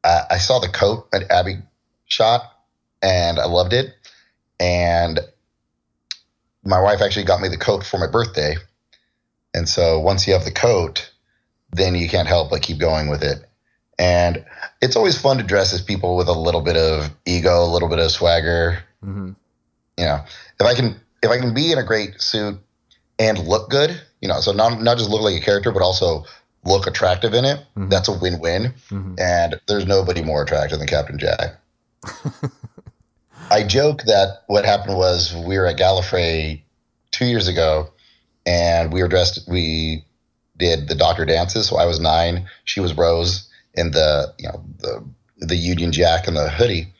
I, I saw the coat that Abby shot, and I loved it. And my wife actually got me the coat for my birthday. And so once you have the coat, then you can't help but keep going with it. And it's always fun to dress as people with a little bit of ego, a little bit of swagger. Mm-hmm. You know, if I can, if I can be in a great suit and look good, you know, so not not just look like a character, but also look attractive in it. Mm-hmm. That's a win-win. Mm-hmm. And there's nobody more attractive than Captain Jack. I joke that what happened was we were at Gallifrey two years ago. And we were dressed, we did the Doctor dances. So I was nine. She was Rose in the, you know, the, the Union Jack and the hoodie.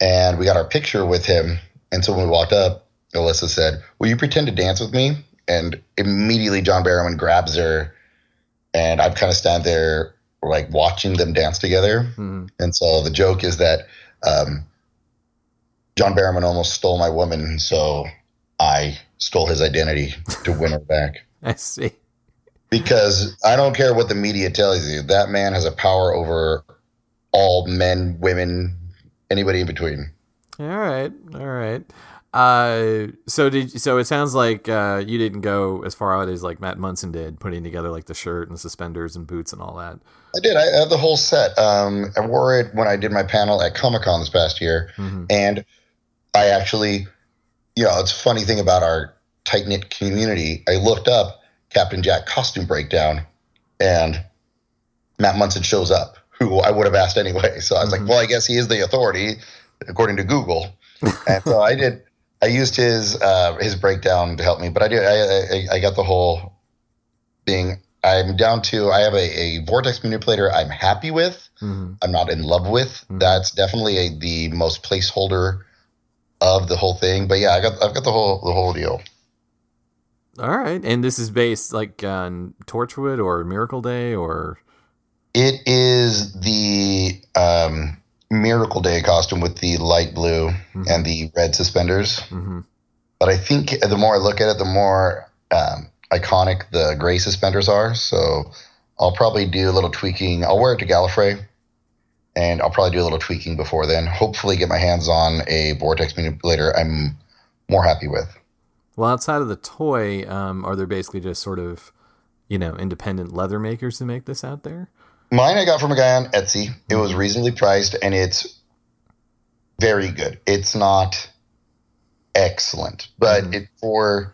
And we got our picture with him. And so when we walked up, Alyssa said, "Will you pretend to dance with me?" And immediately John Barrowman grabs her. And I'd kind of stand there like watching them dance together. Mm-hmm. And so the joke is that um, John Barrowman almost stole my woman. So I stole his identity to win her back. I see. Because I don't care what the media tells you. That man has a power over all men, women, anybody in between. All right. All right. Uh, so did so it sounds like uh, you didn't go as far out as like Matt Munson did, putting together like the shirt and suspenders and boots and all that. I did. I had the whole set. Um, I wore it when I did my panel at Comic-Con this past year. Mm-hmm. And I actually... You know, it's a funny thing about our tight-knit community. I looked up Captain Jack costume breakdown, and Matt Munson shows up, who I would have asked anyway. So I was mm-hmm. like, well, I guess he is the authority, according to Google. And so I did. I used his uh, his breakdown to help me, but I did. I, I, I got the whole thing. I'm down to. I have a, a vortex manipulator. I'm happy with. Mm-hmm. I'm not in love with. Mm-hmm. That's definitely a, the most placeholder of the whole thing, but yeah, I got I've got the whole the whole deal. All right, and this is based like on Torchwood or Miracle Day, or it is the um, Miracle Day costume with the light blue mm-hmm. and the red suspenders. Mm-hmm. But I think the more I look at it, the more um, iconic the gray suspenders are. So I'll probably do a little tweaking. I'll wear it to Gallifrey. And I'll probably do a little tweaking before then. Hopefully get my hands on a vortex manipulator I'm more happy with. Well, outside of the toy, um, are there basically just sort of, you know, independent leather makers who make this out there? Mine I got from a guy on Etsy. It was reasonably priced, and it's very good. It's not excellent, but mm-hmm. it for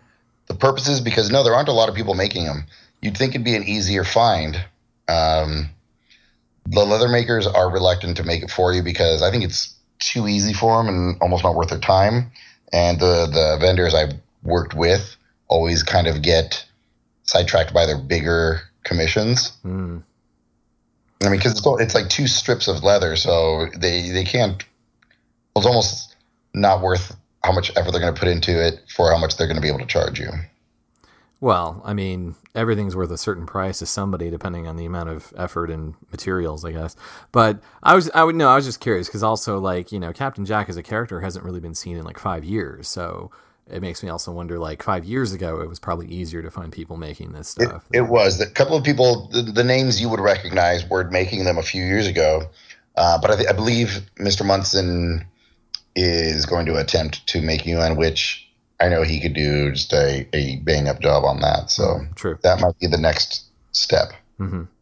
the purposes, because, no, there aren't a lot of people making them. You'd think it'd be an easier find. Um The leather makers are reluctant to make it for you because I think it's too easy for them and almost not worth their time. And the, the vendors I've worked with always kind of get sidetracked by their bigger commissions. Mm. I mean, because it's, it's like two strips of leather, so they, they can't – it's almost not worth how much effort they're going to put into it for how much they're going to be able to charge you. Well, I mean, everything's worth a certain price to somebody, depending on the amount of effort and materials, I guess. But I was, I would no, I was just curious because also, like, you know, Captain Jack as a character hasn't really been seen in like five years, so it makes me also wonder. Like five years ago, it was probably easier to find people making this stuff. It, it was a couple of people. The, the names you would recognize were making them a few years ago, uh, but I, th- I believe Mister Munson is going to attempt to make you one, which. I know he could do just a, a bang up job on that. So True. That might be the next step. Mm-hmm.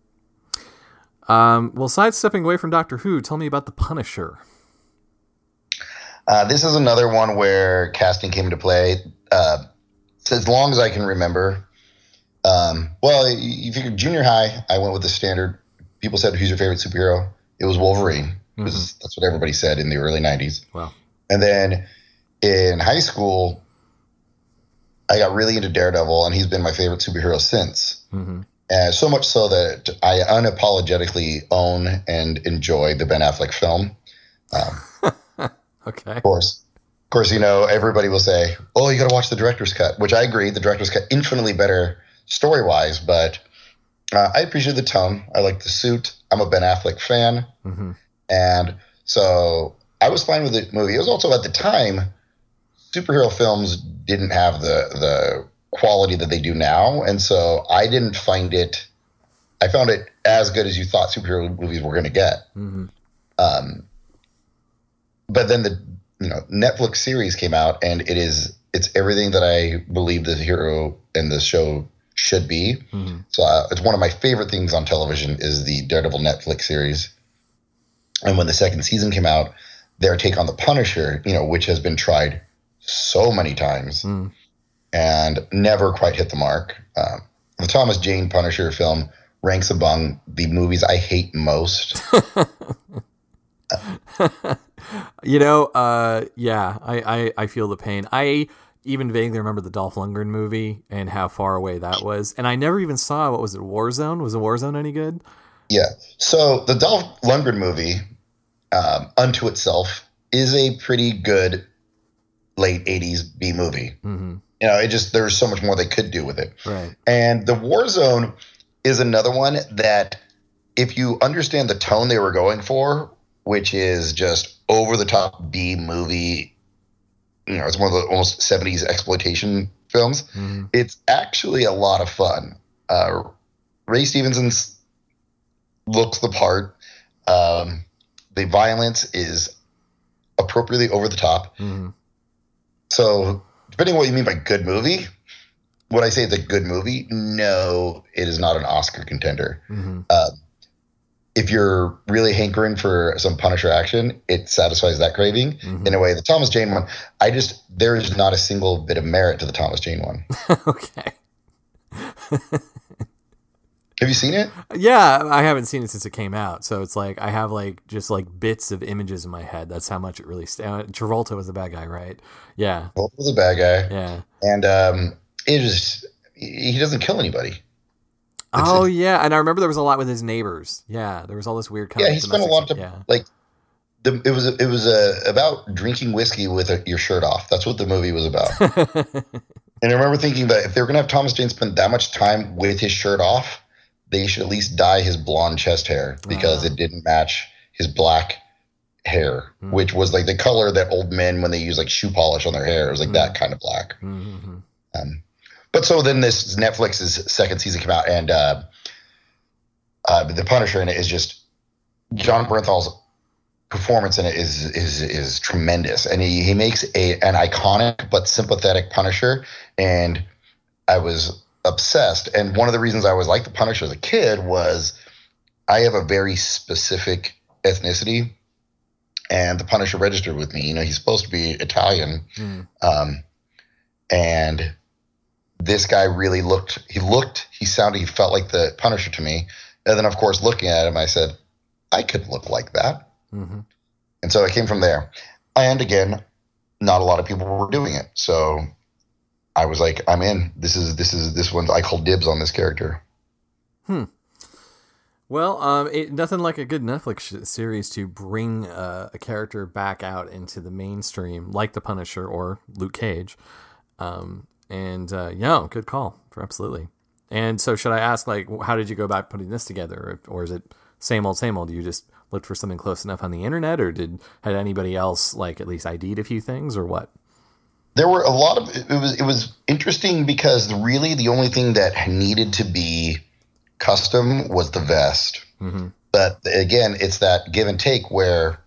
Um, well, sidestepping away from Doctor Who, tell me about the Punisher. Uh, this is another one where casting came into play. Uh, as long as I can remember, um, well, if you junior high, I went with the standard. People said, "Who's your favorite superhero?" It was Wolverine. Mm-hmm. That's what everybody said in the early nineties. Wow. And then in high school, I got really into Daredevil, and he's been my favorite superhero since. Mm-hmm. Uh, so much so that I unapologetically own and enjoy the Ben Affleck film. Um, okay. Of course. Of course, you know, everybody will say, oh, you got to watch the director's cut, which I agree. The director's cut, infinitely better story-wise, but uh, I appreciate the tone. I like the suit. I'm a Ben Affleck fan. Mm-hmm. And so I was fine with the movie. It was also, at the time, superhero films didn't have the the – quality that they do now, and so I didn't find it I found it as good as you thought superhero movies were going to get. Mm-hmm. um but then the you know Netflix series came out, and it is it's everything that I believe the hero and the show should be. Mm-hmm. So uh, it's one of my favorite things on television is the Daredevil Netflix series, and when the second season came out, their take on the Punisher, you know which has been tried so many times, mm. and never quite hit the mark. Um, the Thomas Jane Punisher film ranks among the movies I hate most. you know, uh, yeah, I, I, I feel the pain. I even vaguely remember the Dolph Lundgren movie and how far away that was. And I never even saw, what was it, Warzone? Was the Warzone any good? Yeah. So the Dolph Lundgren movie, um, unto itself, is a pretty good late eighties B movie. Mm-hmm. You know, it just, there's so much more they could do with it. Right. And the Warzone is another one that, if you understand the tone they were going for, which is just over the top B movie, you know, it's one of the almost seventies exploitation films. Mm-hmm. It's actually a lot of fun. Uh, Ray Stevenson looks the part. Um, the violence is appropriately over the top. Mm-hmm. So, depending on what you mean by good movie, would I say it's a good movie? No, it is not an Oscar contender. Mm-hmm. Uh, if you're really hankering for some Punisher action, it satisfies that craving. Mm-hmm. In a way, the Thomas Jane one, I just, there is not a single bit of merit to the Thomas Jane one. Okay. Have you seen it? Yeah, I haven't seen it since it came out. So it's like, I have like, just like bits of images in my head. That's how much it really, st- uh, Travolta was the bad guy, right? Yeah. Travolta was the bad guy. Yeah. And um, it just, he doesn't kill anybody. It's oh a, yeah. And I remember there was a lot with his neighbors. Yeah. There was all this weird kind yeah, of, he spent a lot of, yeah. like the, it was, it was uh, about drinking whiskey with a, your shirt off. That's what the movie was about. And I remember thinking that if they were going to have Thomas Jane spend that much time with his shirt off, they should at least dye his blonde chest hair, because uh-huh. it didn't match his black hair, mm-hmm. which was like the color that old men, when they use like shoe polish on their hair, it was like mm-hmm. that kind of black. Mm-hmm. Um, but so then this Netflix's second season came out, and uh, uh, the Punisher in it is just, John Bernthal's performance in it is is is tremendous, and he, he makes a an iconic but sympathetic Punisher, and I was obsessed. And one of the reasons I always liked the Punisher as a kid was I have a very specific ethnicity, and the Punisher registered with me. You know, he's supposed to be Italian. Mm. Um, and this guy really looked, he looked, he sounded, he felt like the Punisher to me. And then, of course, looking at him, I said, I could look like that. Mm-hmm. And so it came from there. And again, not a lot of people were doing it. So I was like, I'm in. This is this is this one's. I call dibs on this character. Hmm. Well, um, it, nothing like a good Netflix series to bring uh, a character back out into the mainstream, like the Punisher or Luke Cage. Um, and uh, yeah, good call, absolutely. And so, should I ask, like, how did you go about putting this together, or, or is it same old, same old? You just looked for something close enough on the internet, or did had anybody else like at least I D'd a few things, or what? There were a lot of it was it was interesting because really the only thing that needed to be custom was the vest. Mm-hmm. But again, it's that give and take where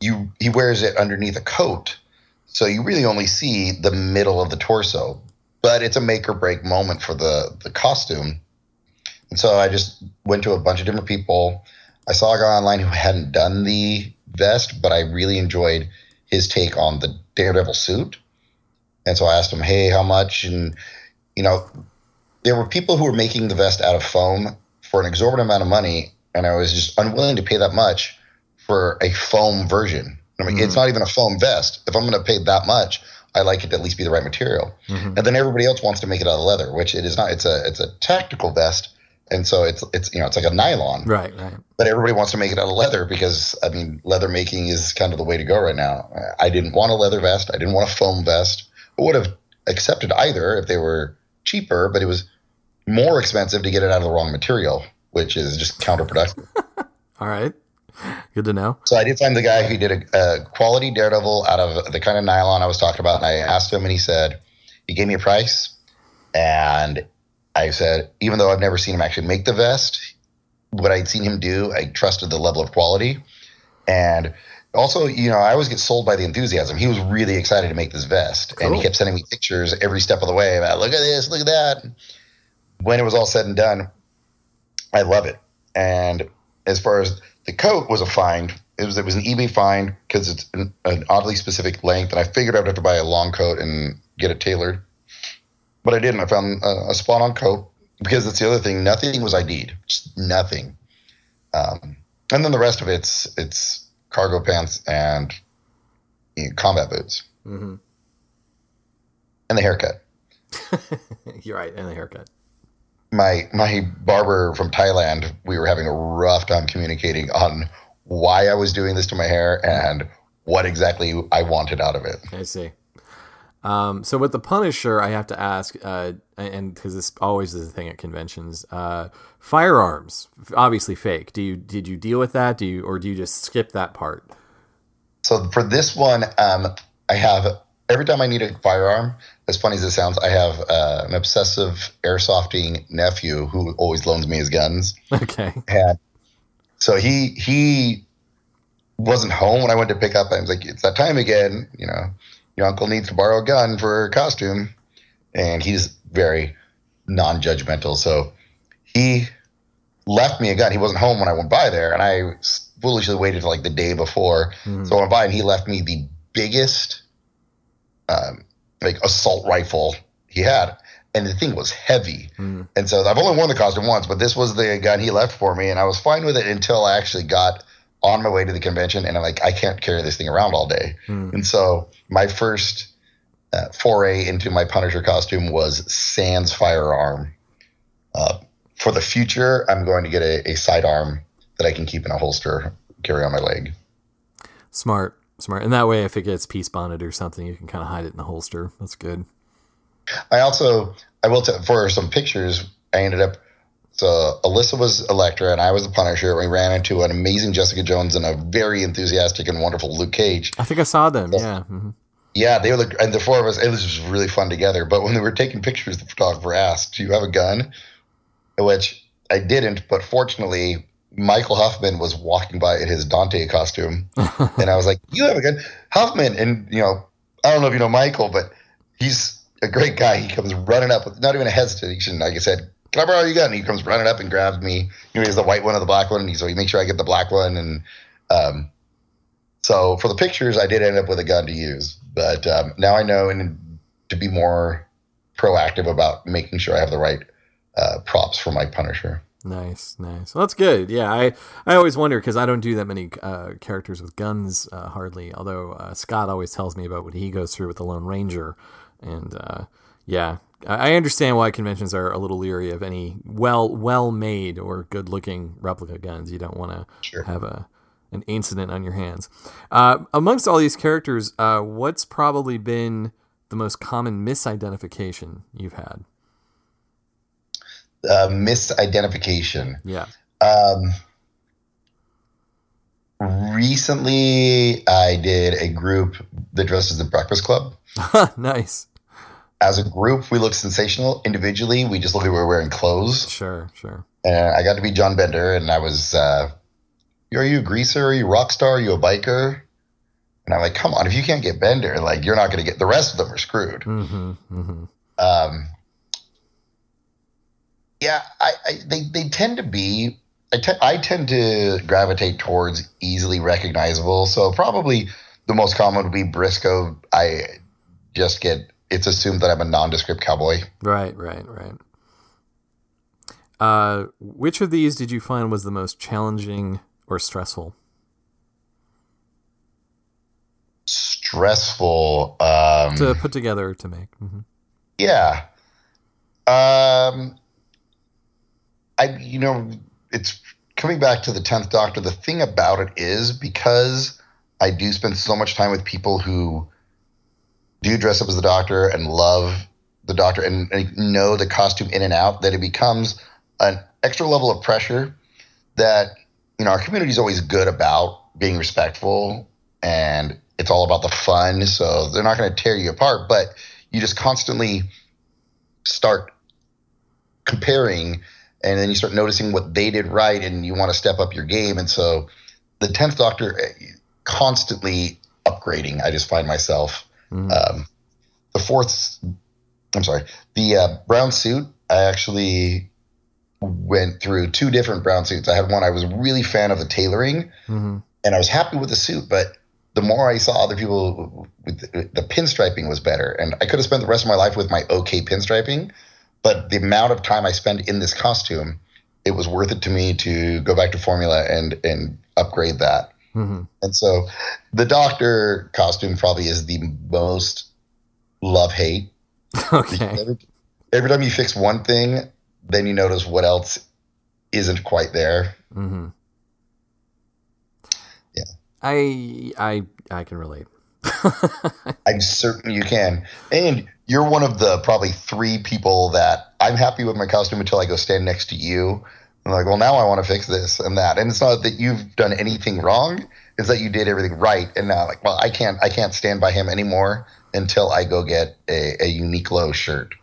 you he wears it underneath a coat, so you really only see the middle of the torso. But it's a make or break moment for the the costume, and so I just went to a bunch of different people. I saw a guy online who hadn't done the vest, but I really enjoyed his take on the Daredevil suit. And so I asked him, hey, how much? And, you know, there were people who were making the vest out of foam for an exorbitant amount of money, and I was just unwilling to pay that much for a foam version. I mean, mm-hmm. It's not even a foam vest. If I'm going to pay that much, I like it to at least be the right material. Mm-hmm. And then everybody else wants to make it out of leather, which it is not. It's a it's a tactical vest, and so it's it's you know it's like a nylon. Right, right. But everybody wants to make it out of leather because, I mean, leather making is kind of the way to go right now. I didn't want a leather vest. I didn't want a foam vest. I would have accepted either if they were cheaper, but it was more expensive to get it out of the wrong material, which is just counterproductive. All right. Good to know. So I did find the guy who did a, a quality Daredevil out of the kind of nylon I was talking about, and I asked him, and he said, he gave me a price, and I said, even though I've never seen him actually make the vest, what I'd seen him do, I trusted the level of quality. And also, you know, I always get sold by the enthusiasm. He was really excited to make this vest, cool. And he kept sending me pictures every step of the way about, look at this, look at that. When it was all said and done, I love it. And as far as the coat was a find, it was it was an eBay find because it's an, an oddly specific length, and I figured I would have to buy a long coat and get it tailored. But I didn't. I found a, a spot-on coat because that's the other thing. Nothing was I D'd. Just nothing. Um, and then the rest of it's it's cargo pants and, you know, combat boots. Mm-hmm. And the haircut. You're right, and the haircut. My my barber from Thailand, we were having a rough time communicating on why I was doing this to my hair and what exactly I wanted out of it. I see. Um, so with the Punisher, I have to ask, uh, and because this always is a thing at conventions, uh, firearms, obviously fake. Do you did you deal with that? Do you or do you just skip that part? So for this one, um, I have. Every time I need a firearm, as funny as it sounds, I have uh, an obsessive airsofting nephew who always loans me his guns. Okay. And so he he wasn't home when I went to pick up. I was like, it's that time again. You know, your uncle needs to borrow a gun for a costume. And he's very non-judgmental. So he left me a gun. He wasn't home when I went by there. And I foolishly waited until like the day before. Mm. So I went by and he left me the biggest Um, like assault rifle he had, and the thing was heavy. Mm. And so I've only worn the costume once, but this was the gun he left for me, and I was fine with it until I actually got on my way to the convention, and I'm like, I can't carry this thing around all day. Mm. And so my first uh, foray into my Punisher costume was sans firearm. Uh, for the future, I'm going to get a, a sidearm that I can keep in a holster, carry on my leg. Smart. Smart. And that way, if it gets piece bonded or something, you can kind of hide it in the holster. That's good. I also, I will tell, for some pictures, I ended up, so Alyssa was Elektra and I was the Punisher. We ran into an amazing Jessica Jones and a very enthusiastic and wonderful Luke Cage. I think I saw them. So, yeah. Mm-hmm. Yeah. They were the, and the four of us, it was just really fun together. But when they were taking pictures, the photographer asked, do you have a gun? Which I didn't, but fortunately, Michael Huffman was walking by in his Dante costume, and I was like, you have a gun, Huffman. And, you know, I don't know if you know Michael, but he's a great guy. He comes running up with not even a hesitation. Like I said, can I borrow your gun? And he comes running up and grabs me. You know, he has the white one and the black one, and so he makes sure I get the black one. And um, so for the pictures, I did end up with a gun to use. But um, now I know and to be more proactive about making sure I have the right uh, props for my Punisher. Nice, nice. Well, that's good. Yeah, I, I always wonder because I don't do that many uh, characters with guns uh, hardly, although uh, Scott always tells me about what he goes through with the Lone Ranger. And uh, yeah, I understand why conventions are a little leery of any well, well-made or good-looking replica guns. You don't want to sure. have a an incident on your hands. Uh, amongst all these characters, uh, what's probably been the most common misidentification you've had? Uh, misidentification. Yeah. Um, recently, I did a group that dressed as the Breakfast Club. Nice. As a group, we look sensational. Individually, we just look like we're wearing clothes. Sure, sure. And I got to be John Bender, and I was, uh, are you a greaser? Are you a rock star? Are you a biker? And I'm like, come on, if you can't get Bender, like, you're not going to get, the rest of them are screwed. Mm-hmm, mm-hmm. Um. Yeah, I, I they, they tend to be I, – te- I tend to gravitate towards easily recognizable. So probably the most common would be Briscoe. I just get it's assumed that I'm a nondescript cowboy. Right, right, right. Uh, which of these did you find was the most challenging or stressful? Stressful um, to put together to make. Mm-hmm. Yeah. Um, I you know it's coming back to the Tenth Doctor. The thing about it is because I do spend so much time with people who do dress up as the Doctor and love the Doctor and, and know the costume in and out, that it becomes an extra level of pressure that, you know, our community is always good about being respectful and it's all about the fun. So they're not going to tear you apart, but you just constantly start comparing and then you start noticing what they did right and you want to step up your game. And so the tenth Doctor constantly upgrading. I just find myself, mm-hmm. um, the fourth, I'm sorry, the uh, brown suit. I actually went through two different brown suits. I had one, I was really fan of the tailoring mm-hmm. and I was happy with the suit, but the more I saw other people, with the, the pinstriping was better. And I could have spent the rest of my life with my okay pinstriping, but the amount of time I spend in this costume, it was worth it to me to go back to formula and, and upgrade that. Mm-hmm. And so the Doctor costume probably is the most love-hate. Okay. Every, every time you fix one thing, then you notice what else isn't quite there. Mm-hmm. Yeah. I I I can relate. I'm certain you can. And you're one of the probably three people that I'm happy with my costume until I go stand next to you. I'm like, well, now I want to fix this and that. And it's not that you've done anything wrong. It's that you did everything right. And now, like, well, I can't I can't stand by him anymore until I go get a, a Uniqlo shirt.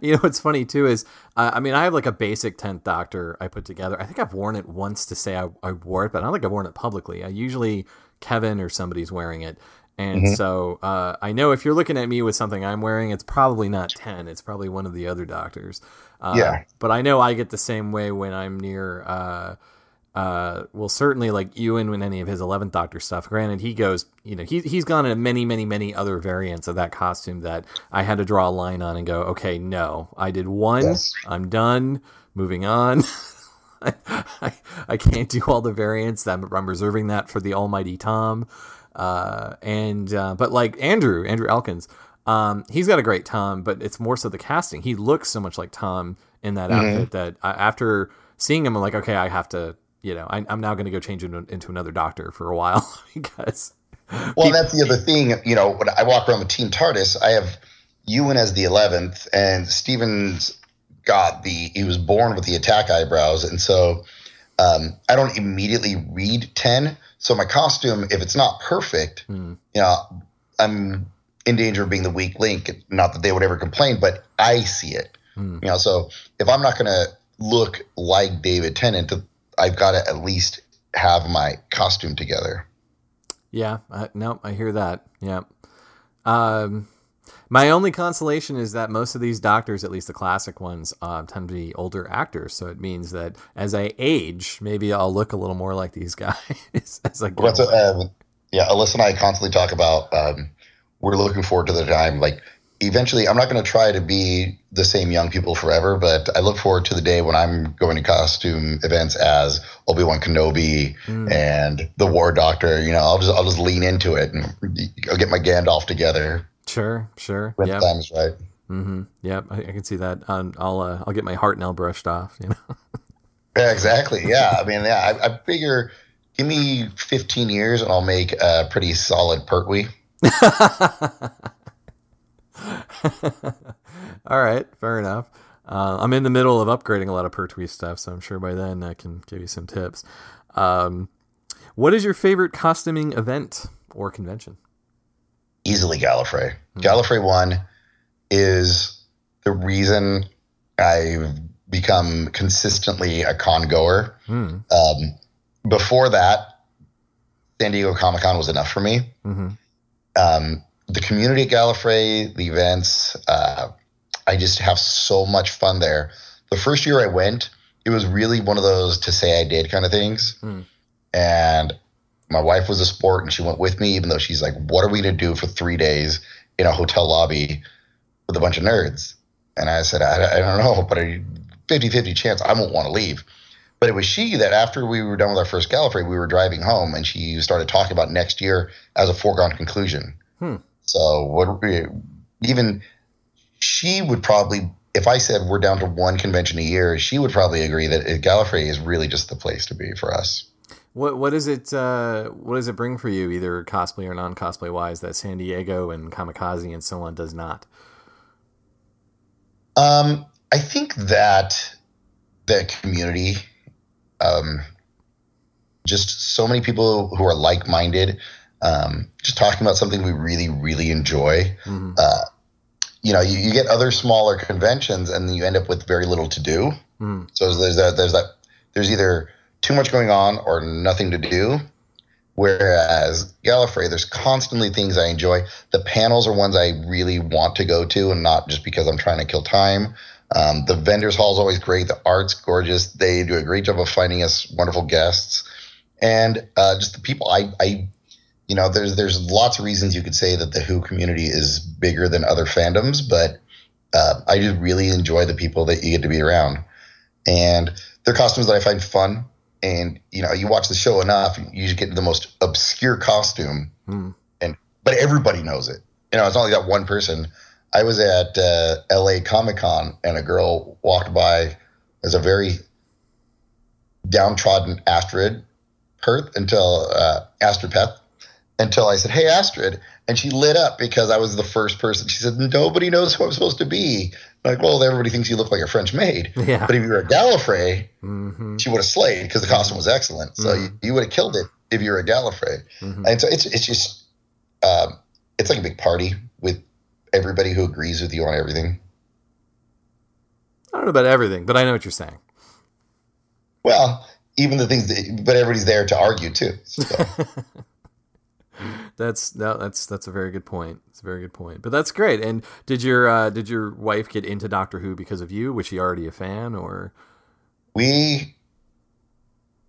You know, what's funny, too, is, uh, I mean, I have, like, a basic tenth Doctor I put together. I think I've worn it once to say I, I wore it, but I don't think I've worn it publicly. I usually Kevin or somebody's wearing it. And mm-hmm. so uh, I know if you're looking at me with something I'm wearing, it's probably not ten. It's probably one of the other Doctors. Uh, yeah. But I know I get the same way when I'm near, uh, uh, well, certainly like Ewan when any of his eleventh Doctor stuff. Granted, he goes, you know, he, he's gone into many, many, many other variants of that costume that I had to draw a line on and go, okay, no, I did one. Yes. I'm done. Moving on. I, I, I can't do all the variants. I'm, I'm reserving that for the almighty Tom. Uh, and, uh, but like Andrew, Andrew Elkins, um, he's got a great Tom, but it's more so the casting. He looks so much like Tom in that mm-hmm. outfit that I, after seeing him, I'm like, okay, I have to, you know, I, I'm now going to go change into, into another Doctor for a while because. Well, people- that's the other thing, you know, when I walk around with Team TARDIS, I have Ewan as the eleventh and Stephen's got the, he was born with the attack eyebrows. And so, um, I don't immediately read ten. So my costume, if it's not perfect, mm. you know, I'm in danger of being the weak link. Not that they would ever complain, but I see it. Mm. You know, so if I'm not going to look like David Tennant, I've got to at least have my costume together. Yeah, uh, no, I hear that. Yeah. Um, my only consolation is that most of these Doctors, at least the classic ones, uh, tend to be older actors. So it means that as I age, maybe I'll look a little more like these guys. As I well, that's a, um, yeah, Alyssa and I constantly talk about um, we're looking forward to the time. Like eventually, I'm not going to try to be the same young people forever, but I look forward to the day when I'm going to costume events as Obi-Wan Kenobi mm. and the War Doctor. You know, I'll just I'll just lean into it and I'll get my Gandalf together. Sure, sure. When yep. the time is right. Mm-hmm. Yeah, I, I can see that. Um, I'll uh, I'll get my heart nail brushed off. You know. Yeah, exactly. Yeah, I mean, yeah. I, I figure, give me fifteen years, and I'll make a pretty solid Pertwee. All right, fair enough. Uh, I'm in the middle of upgrading a lot of Pertwee stuff, so I'm sure by then I can give you some tips. Um, what is your favorite costuming event or convention? Easily Gallifrey. Mm-hmm. Gallifrey one is the reason I've become consistently a con goer. Mm. Um, before that, San Diego Comic-Con was enough for me. Mm-hmm. Um, the community at Gallifrey, the events, uh, I just have so much fun there. The first year I went, it was really one of those to say I did kind of things. Mm. And My wife was a sport and she went with me, even though she's like, what are we going to do for three days in a hotel lobby with a bunch of nerds? And I said, I, I don't know, but a fifty-fifty chance I won't want to leave. But it was she that after we were done with our first Gallifrey, we were driving home and she started talking about next year as a foregone conclusion. Hmm. So what we, even she would probably, if I said we're down to one convention a year, she would probably agree that Gallifrey is really just the place to be for us. What what is it? Uh, what does it bring for you, either cosplay or non-cosplay wise, that San Diego and Kamikaze and so on does not? Um, I think that that community, um, just so many people who are like-minded, um, just talking about something we really, really enjoy. Mm-hmm. Uh, you know, you, you get other smaller conventions, and you end up with very little to do. Mm-hmm. So there's that. There's that. There's either too much going on or nothing to do. Whereas Gallifrey, there's constantly things I enjoy. The panels are ones I really want to go to and not just because I'm trying to kill time. Um, the vendors hall is always great. The art's gorgeous. They do a great job of finding us wonderful guests. And uh, just the people, I, I, you know, there's, there's lots of reasons you could say that the Who community is bigger than other fandoms, but uh, I just really enjoy the people that you get to be around. And their costumes that I find fun. And, you know, you watch the show enough, you get the most obscure costume, mm. and but everybody knows it. You know, it's not like that one person. I was at uh, L A Comic-Con, and a girl walked by as a very downtrodden Astrid Peth until uh, Astrid Peth until I said, "Hey, Astrid," and she lit up because I was the first person. She said, "Nobody knows who I'm supposed to be." Like, well, everybody thinks you look like a French maid. Yeah. But if you were a Gallifrey, mm-hmm. she would have slayed because the costume was excellent. So mm-hmm. you, you would have killed it if you were a Gallifrey. Mm-hmm. And so it's it's just um, it's like a big party with everybody who agrees with you on everything. I don't know about everything, but I know what you're saying. Well, even the things that, but everybody's there to argue too. So. That's no, that's that's a very good point. It's a very good point. But that's great. And did your uh, did your wife get into Doctor Who because of you? Was she already a fan, or we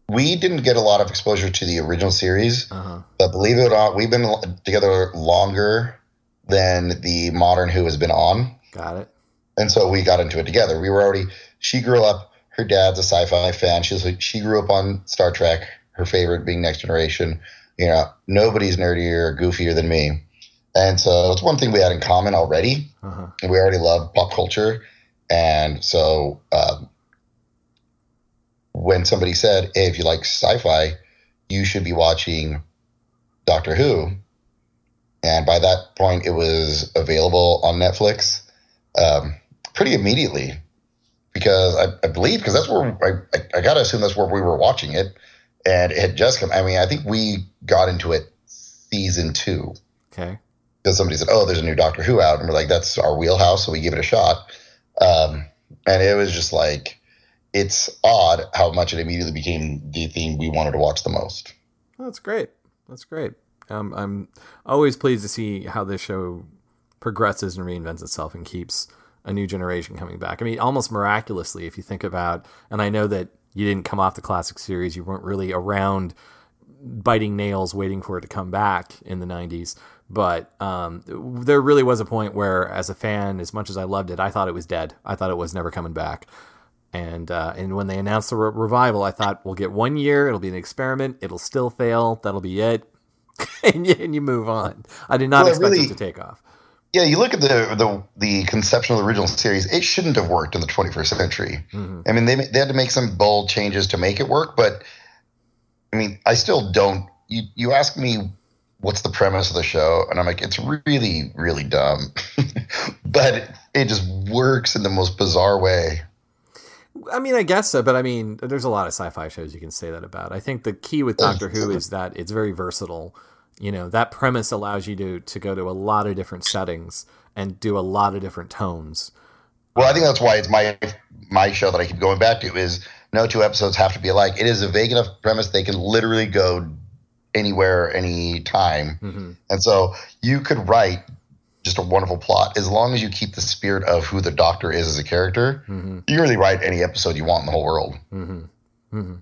we didn't get a lot of exposure to the original series? Uh-huh. But believe it or not, we've been together longer than the modern Who has been on. Got it. And so we got into it together. We were already. She grew up. Her dad's a sci-fi fan. She was like, she grew up on Star Trek. Her favorite being Next Generation. You know, nobody's nerdier or goofier than me. And so it's one thing we had in common already. Uh-huh. And we already love pop culture. And so um, when somebody said, hey, if you like sci-fi, you should be watching Doctor Who. And by that point, it was available on Netflix um, pretty immediately. Because I, I believe, because that's where I, I got to assume that's where we were watching it. And it had just come. I mean, I think we got into it season two. Okay. Because somebody said, oh, there's a new Doctor Who out. And we're like, that's our wheelhouse. So we give it a shot. Um, and it was just like, it's odd how much it immediately became the thing we wanted to watch the most. Well, that's great. That's great. Um, I'm always pleased to see how this show progresses and reinvents itself and keeps a new generation coming back. I mean, almost miraculously, if you think about, and I know that you didn't come off the classic series. You weren't really around biting nails waiting for it to come back in the nineties. But um, there really was a point where, as a fan, as much as I loved it, I thought it was dead. I thought it was never coming back. And uh, and when they announced the re- revival, I thought, we'll get one year. It'll be an experiment. It'll still fail. That'll be it. and, you, and you move on. I did not well, expect really, it to take off. Yeah, you look at the, the the conceptual original series, it shouldn't have worked in the twenty-first century. Mm-hmm. I mean, they they had to make some bold changes to make it work, but, I mean, I still don't. You, you ask me what's the premise of the show, and I'm like, it's really, really dumb. but it, it just works in the most bizarre way. I mean, I guess so, but I mean, there's a lot of sci-fi shows you can say that about. I think the key with Doctor Who is that it's very versatile. You know, that premise allows you to, to go to a lot of different settings and do a lot of different tones. Well, I think that's why it's my my show that I keep going back to is no two episodes have to be alike. It is a vague enough premise they can literally go anywhere, any time. Mm-hmm. And so you could write just a wonderful plot. As long as you keep the spirit of who the Doctor is as a character, mm-hmm. you can really write any episode you want in the whole world. Mm-hmm. Mm-hmm.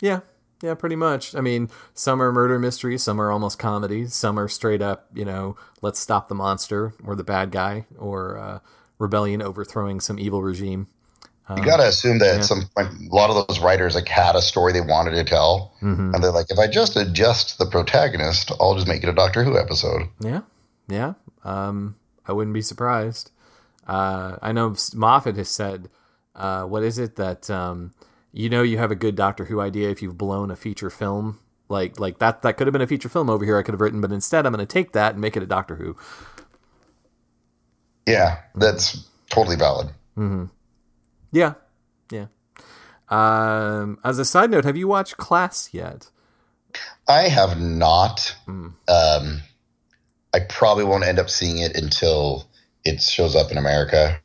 Yeah, Yeah, pretty much. I mean, some are murder mysteries, some are almost comedy, some are straight up, you know, let's stop the monster or the bad guy or uh, rebellion overthrowing some evil regime. Um, you got to assume that yeah. some like, a lot of those writers like had a story they wanted to tell, mm-hmm. and they're like, if I just adjust the protagonist, I'll just make it a Doctor Who episode. Yeah, yeah. Um, I wouldn't be surprised. Uh, I know Moffat has said, uh, what is it that... Um, you know you have a good Doctor Who idea if you've blown a feature film. Like like that that could have been a feature film over here I could have written, but instead I'm going to take that and make it a Doctor Who. Yeah, that's totally valid. Mm-hmm. Yeah, yeah. Um, as a side note, have you watched Class yet? I have not. Mm. Um, I probably won't end up seeing it until it shows up in America.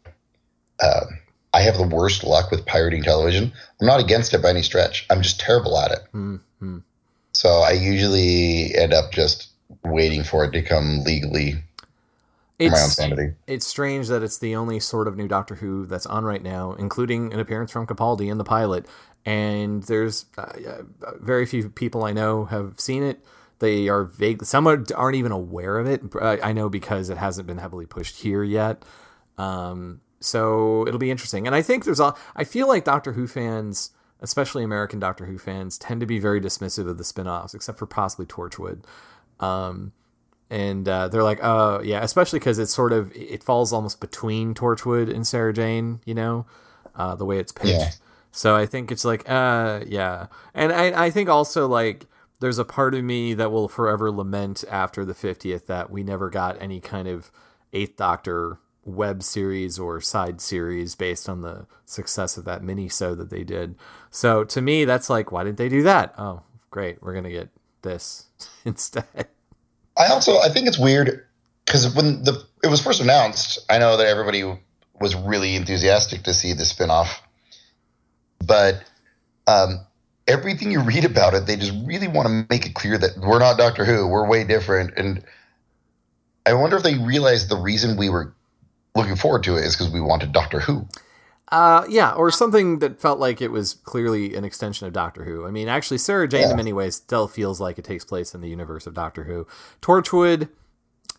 Um I have the worst luck with pirating television. I'm not against it by any stretch. I'm just terrible at it. Mm-hmm. So I usually end up just waiting for it to come legally it's, for my own sanity. It's strange that it's the only sort of new Doctor Who that's on right now, including an appearance from Capaldi in the pilot. And there's uh, very few people I know have seen it. They are vague. Some aren't even aware of it. I know because it hasn't been heavily pushed here yet. Um, So it'll be interesting. And I think there's a, I feel like Doctor Who fans, especially American Doctor Who fans, tend to be very dismissive of the spinoffs, except for possibly Torchwood. Um, and uh, they're like, oh, yeah, especially because it's sort of, it falls almost between Torchwood and Sarah Jane, you know, uh, the way it's pitched. Yeah. So I think it's like, uh, yeah. And I, I think also like there's a part of me that will forever lament after the fiftieth that we never got any kind of Eighth Doctor web series or side series based on the success of that mini-so that they did. So to me, that's like, why didn't they do that? Oh, great. We're going to get this instead. I also, I think it's weird because when the, it was first announced, I know that everybody was really enthusiastic to see the spinoff, but um, everything you read about it, they just really want to make it clear that we're not Doctor Who. We're way different. And I wonder if they realized the reason we were looking forward to it is because we wanted Doctor Who. Uh, yeah, or something that felt like it was clearly an extension of Doctor Who. I mean, actually, Sarah Jane, yeah. in many ways, still feels like it takes place in the universe of Doctor Who. Torchwood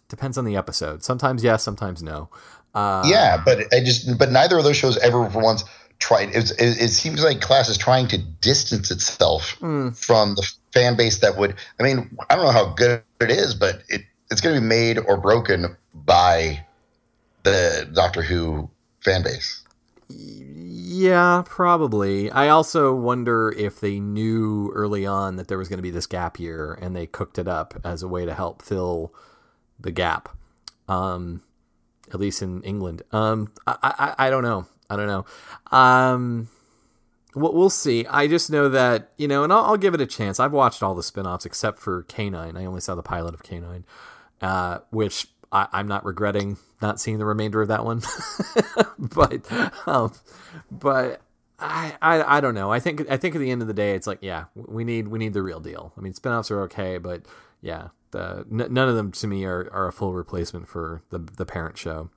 depends on the episode. Sometimes yes, sometimes no. Uh, yeah, but I just but neither of those shows ever for once tried. It, it, it seems like Class is trying to distance itself mm. from the fan base that would. I mean, I don't know how good it is, but it it's going to be made or broken by the Doctor Who fan base. Yeah, probably. I also wonder if they knew early on that there was going to be this gap year and they cooked it up as a way to help fill the gap. Um, at least in England. Um, I, I, I don't know. I don't know. Um, we'll, we'll see. I just know that, you know, and I'll, I'll give it a chance. I've watched all the spinoffs except for K nine. I only saw the pilot of K nine, uh, which I, I'm not regretting not seeing the remainder of that one, but, um, but I, I, I don't know. I think, I think at the end of the day, it's like, yeah, we need, we need the real deal. I mean, spinoffs are okay, but yeah, the, n- none of them to me are, are a full replacement for the, the parent show.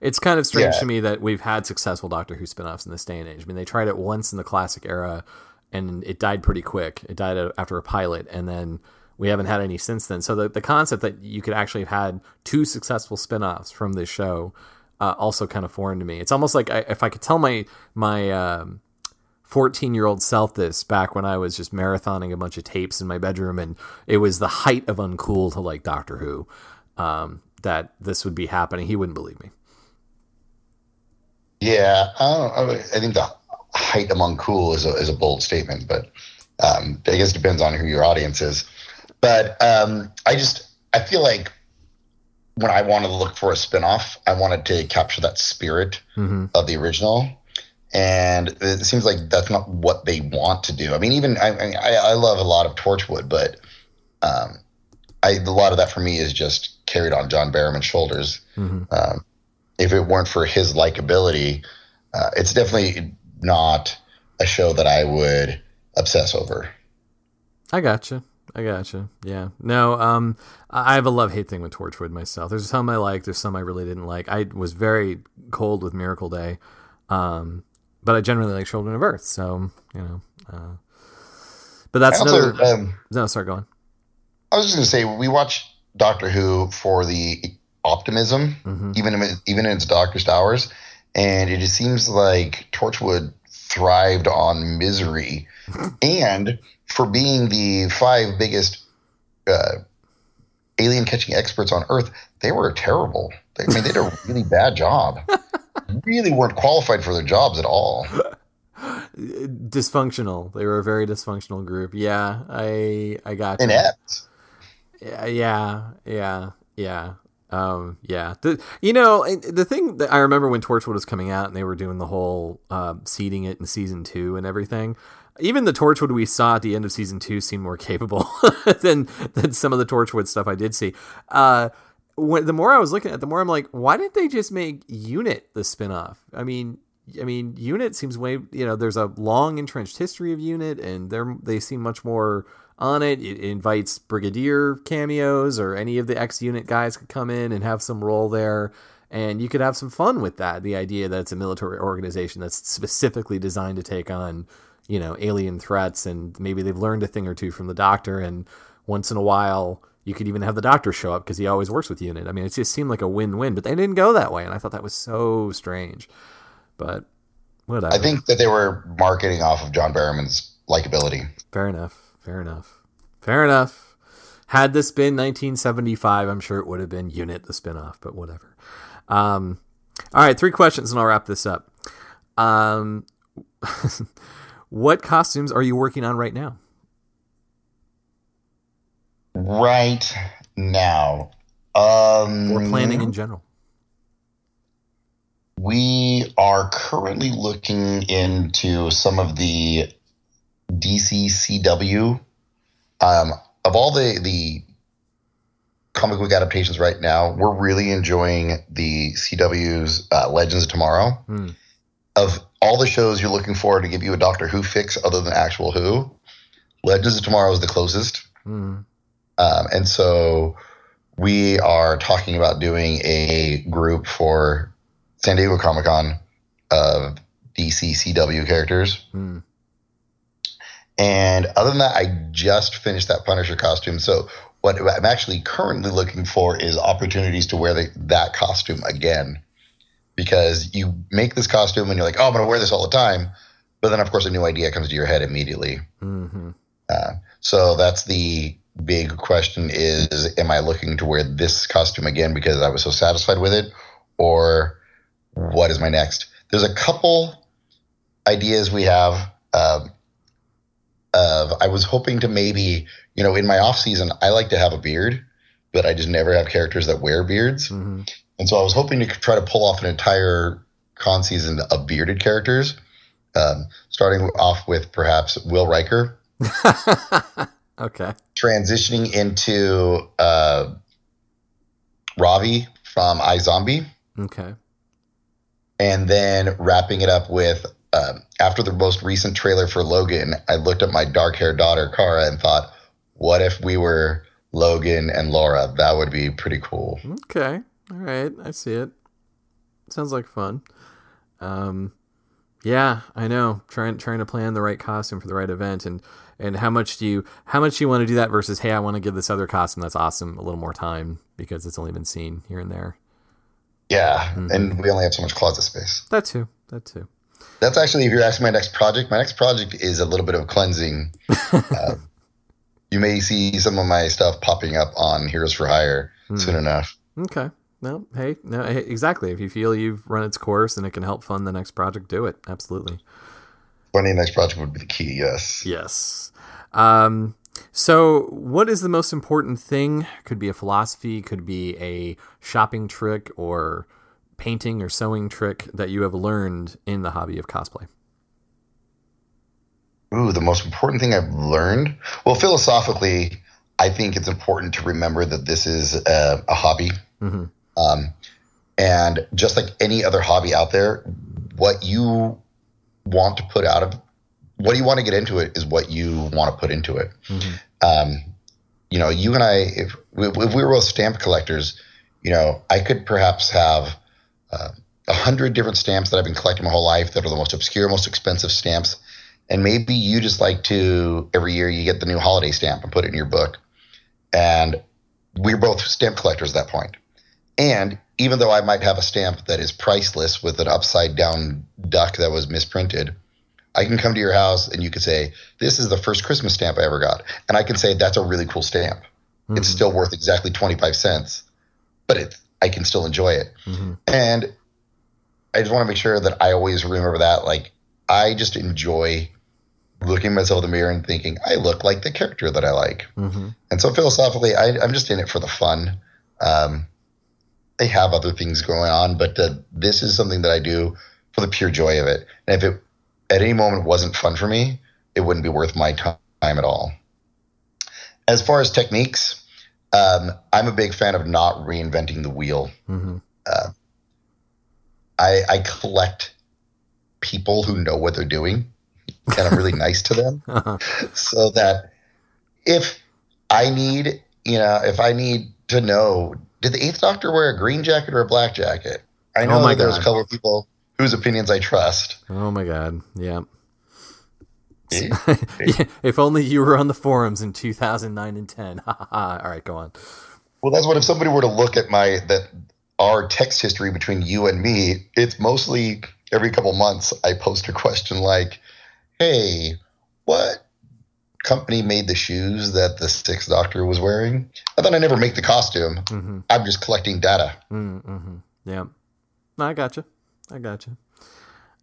It's kind of strange yeah. to me that we've had successful Doctor Who spinoffs in this day and age. I mean, they tried it once in the classic era and it died pretty quick. It died after a pilot. And then, we haven't had any since then. So the, the concept that you could actually have had two successful spinoffs from this show uh, also kind of foreign to me. It's almost like I, if I could tell my my um, fourteen-year-old self this back when I was just marathoning a bunch of tapes in my bedroom and it was the height of uncool to like Doctor Who, um, that this would be happening. He wouldn't believe me. Yeah, I, don't, I think the height among cool is a, is a bold statement, but um, I guess it depends on who your audience is. But um, I just I feel like when I wanted to look for a spinoff, I wanted to capture that spirit mm-hmm. of the original, and it seems like that's not what they want to do. I mean, even I I, I love a lot of Torchwood, but um, I, a lot of that for me is just carried on John Barrowman's shoulders. Mm-hmm. Um, if it weren't for his likability, uh, it's definitely not a show that I would obsess over. I gotcha. I gotcha. Yeah. No, um, I have a love-hate thing with Torchwood myself. There's some I like. There's some I really didn't like. I was very cold with Miracle Day, um, but I generally like Children of Earth. So, you know, Uh, but that's also, another. Um, no, sorry, go on. I was just going to say, we watch Doctor Who for the optimism, mm-hmm. even in, even in its darkest hours, and it just seems like Torchwood thrived on misery, and for being the five biggest uh, alien catching experts on Earth, they were terrible. They, I mean, they did a really bad job. Really weren't qualified for their jobs at all. Dysfunctional. They were a very dysfunctional group. Yeah, I I got you. Inept. Yeah, yeah, yeah, um, yeah. The, you know, the thing that I remember when Torchwood was coming out and they were doing the whole uh, seeding it in season two and everything. Even the Torchwood we saw at the end of season two seemed more capable than than some of the Torchwood stuff I did see. Uh, when, the more I was looking at it, the more I'm like, why didn't they just make Unit the spinoff? I mean, I mean, Unit seems way you know. There's a long entrenched history of Unit, and they they seem much more on it. It invites Brigadier cameos, or any of the ex-Unit guys could come in and have some role there, and you could have some fun with that. The idea that it's a military organization that's specifically designed to take on, you know, alien threats, and maybe they've learned a thing or two from the Doctor, and once in a while you could even have the Doctor show up because he always works with Unit. I mean, it just seemed like a win-win, but they didn't go that way, and I thought that was so strange. But whatever. I think that they were marketing off of John Barrowman's likability. Fair enough. Fair enough. Fair enough. Had this been nineteen seventy-five, I'm sure it would have been Unit the spinoff, but whatever. Um, all right, three questions, and I'll wrap this up. Um, what costumes are you working on right now? Right now. Um, or planning in general. We are currently looking into some of the D C C W. Um, of all the, the comic book adaptations right now, we're really enjoying the C W's uh, Legends of Tomorrow. Hmm. Of all the shows you're looking for to give you a Doctor Who fix other than actual Who, Legends of Tomorrow is the closest. Hmm. Um, and so we are talking about doing a group for San Diego Comic-Con of D C C W characters. Mm. And other than that, I just finished that Punisher costume. So what I'm actually currently looking for is opportunities to wear the, that costume again. Because you make this costume and you're like, oh, I'm going to wear this all the time. But then, of course, a new idea comes to your head immediately. Mm-hmm. Uh, so that's the big question is, am I looking to wear this costume again because I was so satisfied with it? Or what is my next? There's a couple ideas we have um, of I was hoping to maybe, you know, in my off season, I like to have a beard, but I just never have characters that wear beards. Mm-hmm. And so I was hoping to try to pull off an entire con season of bearded characters, um, starting off with perhaps Will Riker. Okay. Transitioning into uh, Ravi from iZombie. Okay. And then wrapping it up with, um, after the most recent trailer for Logan, I looked at my dark-haired daughter, Kara, and thought, what if we were Logan and Laura? That would be pretty cool. Okay. All right. I see it. Sounds like fun. Um, yeah, I know. Trying trying to plan the right costume for the right event. And, and how much do you how much do you want to do that versus, hey, I want to give this other costume that's awesome a little more time because it's only been seen here and there. Yeah, mm-hmm. And we only have so much closet space. That too, that too. That's actually, if you're asking my next project, my next project is a little bit of cleansing. uh, you may see some of my stuff popping up on Heroes for Hire mm. soon enough. Okay. No, hey, no, hey, exactly. If you feel you've run its course and it can help fund the next project, do it. Absolutely. Funding the next project would be the key, yes. Yes. Um, so what is the most important thing? Could be a philosophy, could be a shopping trick or painting or sewing trick that you have learned in the hobby of cosplay. Ooh, the most important thing I've learned? Well, philosophically, I think it's important to remember that this is a, a hobby. Mm-hmm. Um, and just like any other hobby out there, what you want to put out of what do you want to get into it is what you want to put into it. Mm-hmm. Um, you know, you and I, if we, if we were both stamp collectors, you know, I could perhaps have a uh, hundred different stamps that I've been collecting my whole life that are the most obscure, most expensive stamps. And maybe you just like to, every year you get the new holiday stamp and put it in your book. And we're both stamp collectors at that point. And even though I might have a stamp that is priceless with an upside down duck that was misprinted, I can come to your house and you can say, this is the first Christmas stamp I ever got. And I can say, that's a really cool stamp. Mm-hmm. It's still worth exactly twenty-five cents, but it, I can still enjoy it. Mm-hmm. And I just want to make sure that I always remember that. Like, I just enjoy looking myself in the mirror and thinking, I look like the character that I like. Mm-hmm. And so philosophically, I, I'm just in it for the fun. Um, they have other things going on, but uh, this is something that I do for the pure joy of it. And if it at any moment wasn't fun for me, it wouldn't be worth my time at all. As far as techniques, um, I'm a big fan of not reinventing the wheel. Mm-hmm. Uh, I, I collect people who know what they're doing, and I'm really nice to them, so that if I need, you know, if I need to know, did the Eighth Doctor wear a green jacket or a black jacket? I know oh there's a couple of people whose opinions I trust. Oh my God. Yeah. yeah. If only you were on the forums in two thousand nine and ten. All right, go on. Well, that's what, if somebody were to look at my, that our text history between you and me, it's mostly every couple months I post a question like, hey, what company made the shoes that the Sixth Doctor was wearing? I thought I never make the costume. Mm-hmm. I'm just collecting data. Mm-hmm. Yeah. No, I gotcha. I gotcha.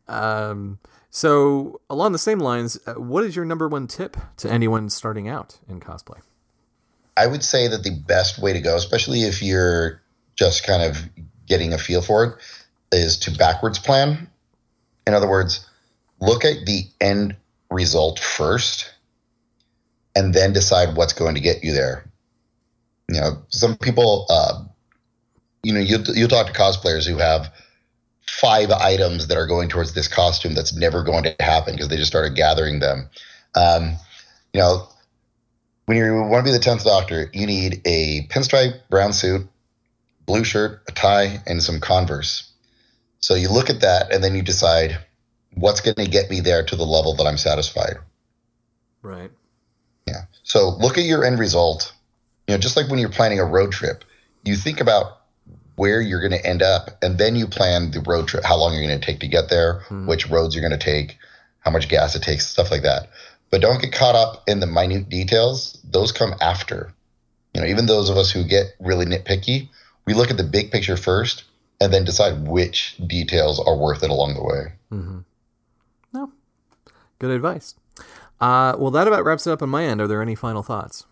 Um, so along the same lines, uh, what is your number one tip to anyone starting out in cosplay? I would say that the best way to go, especially if you're just kind of getting a feel for it, is to backwards plan. In other words, look at the end result first and then decide what's going to get you there. You know, some people, uh, you know, you'll, you'll talk to cosplayers who have five items that are going towards this costume that's never going to happen because they just started gathering them. Um, you know, when you want to be the tenth Doctor, you need a pinstripe brown suit, blue shirt, a tie, and some Converse. So you look at that and then you decide what's going to get me there to the level that I'm satisfied. Right. Yeah. So look at your end result. You know, just like when you're planning a road trip, you think about where you're going to end up, and then you plan the road trip, how long you're going to take to get there, mm-hmm. which roads you're going to take, how much gas it takes, stuff like that. But don't get caught up in the minute details. Those come after. You know, even those of us who get really nitpicky, we look at the big picture first and then decide which details are worth it along the way. Mm-hmm. No. Good advice. Uh, well, that about wraps it up on my end. Are there any final thoughts?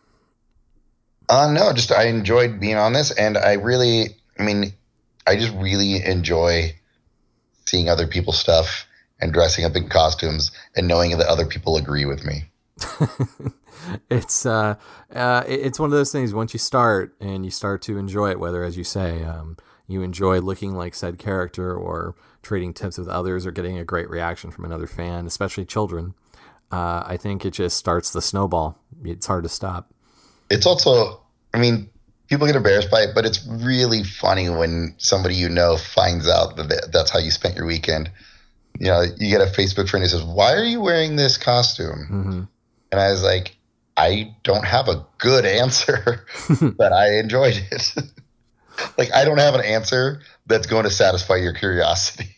Uh, no, just I enjoyed being on this, and I really... I mean, I just really enjoy seeing other people's stuff and dressing up in costumes and knowing that other people agree with me. It's uh, uh, it's one of those things, once you start and you start to enjoy it, whether, as you say, um, you enjoy looking like said character or trading tips with others or getting a great reaction from another fan, especially children, uh, I think it just starts the snowball. It's hard to stop. It's also, I mean... people get embarrassed by it, but it's really funny when somebody you know finds out that that's how you spent your weekend. You know, you get a Facebook friend who says, why are you wearing this costume? Mm-hmm. And I was like, I don't have a good answer, but I enjoyed it. Like, I don't have an answer that's going to satisfy your curiosity.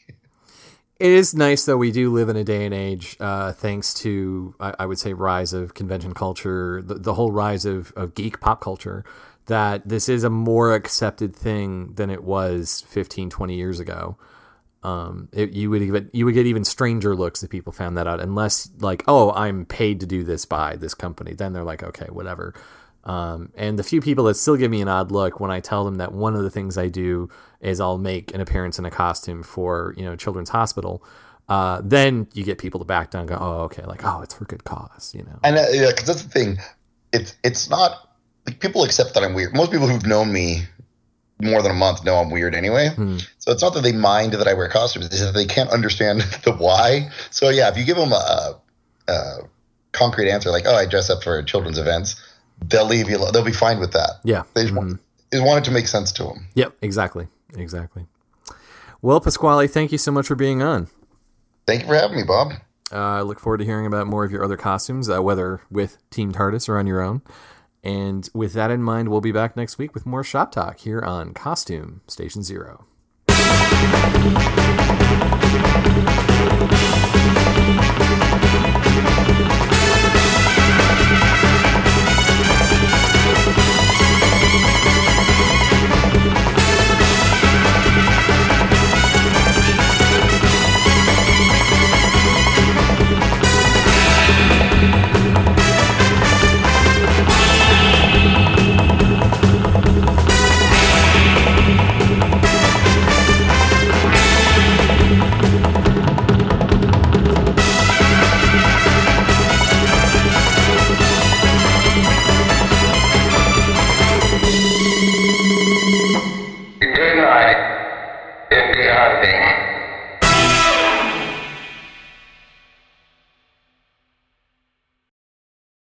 It is nice, though. We do live in a day and age, uh, thanks to, I, I would say, rise of convention culture, the, the whole rise of, of geek pop culture, that this is a more accepted thing than it was fifteen, twenty years ago. Um, it, you would even, you would get even stranger looks if people found that out, unless like, oh, I'm paid to do this by this company. Then they're like, okay, whatever. Um, and the few people that still give me an odd look when I tell them that one of the things I do is I'll make an appearance in a costume for, you know, Children's Hospital. Uh, then you get people to back down and go, oh, okay. Like, oh, it's for good cause, you know? And uh, yeah, cause that's the thing. It's, it's not, like, people accept that I'm weird. Most people who've known me more than a month know I'm weird anyway. Hmm. So it's not that they mind that I wear costumes. It's that they can't understand the why. So, yeah, if you give them a, a concrete answer like, oh, I dress up for children's events, they'll leave you. They'll be fine with that. Yeah. They just, mm-hmm. want, they just want it to make sense to them. Yep, exactly. Exactly. Well, Pasquale, thank you so much for being on. Thank you for having me, Bob. Uh, I look forward to hearing about more of your other costumes, uh, whether with Team TARDIS or on your own. And with that in mind, we'll be back next week with more Shop Talk here on Costume Station Zero.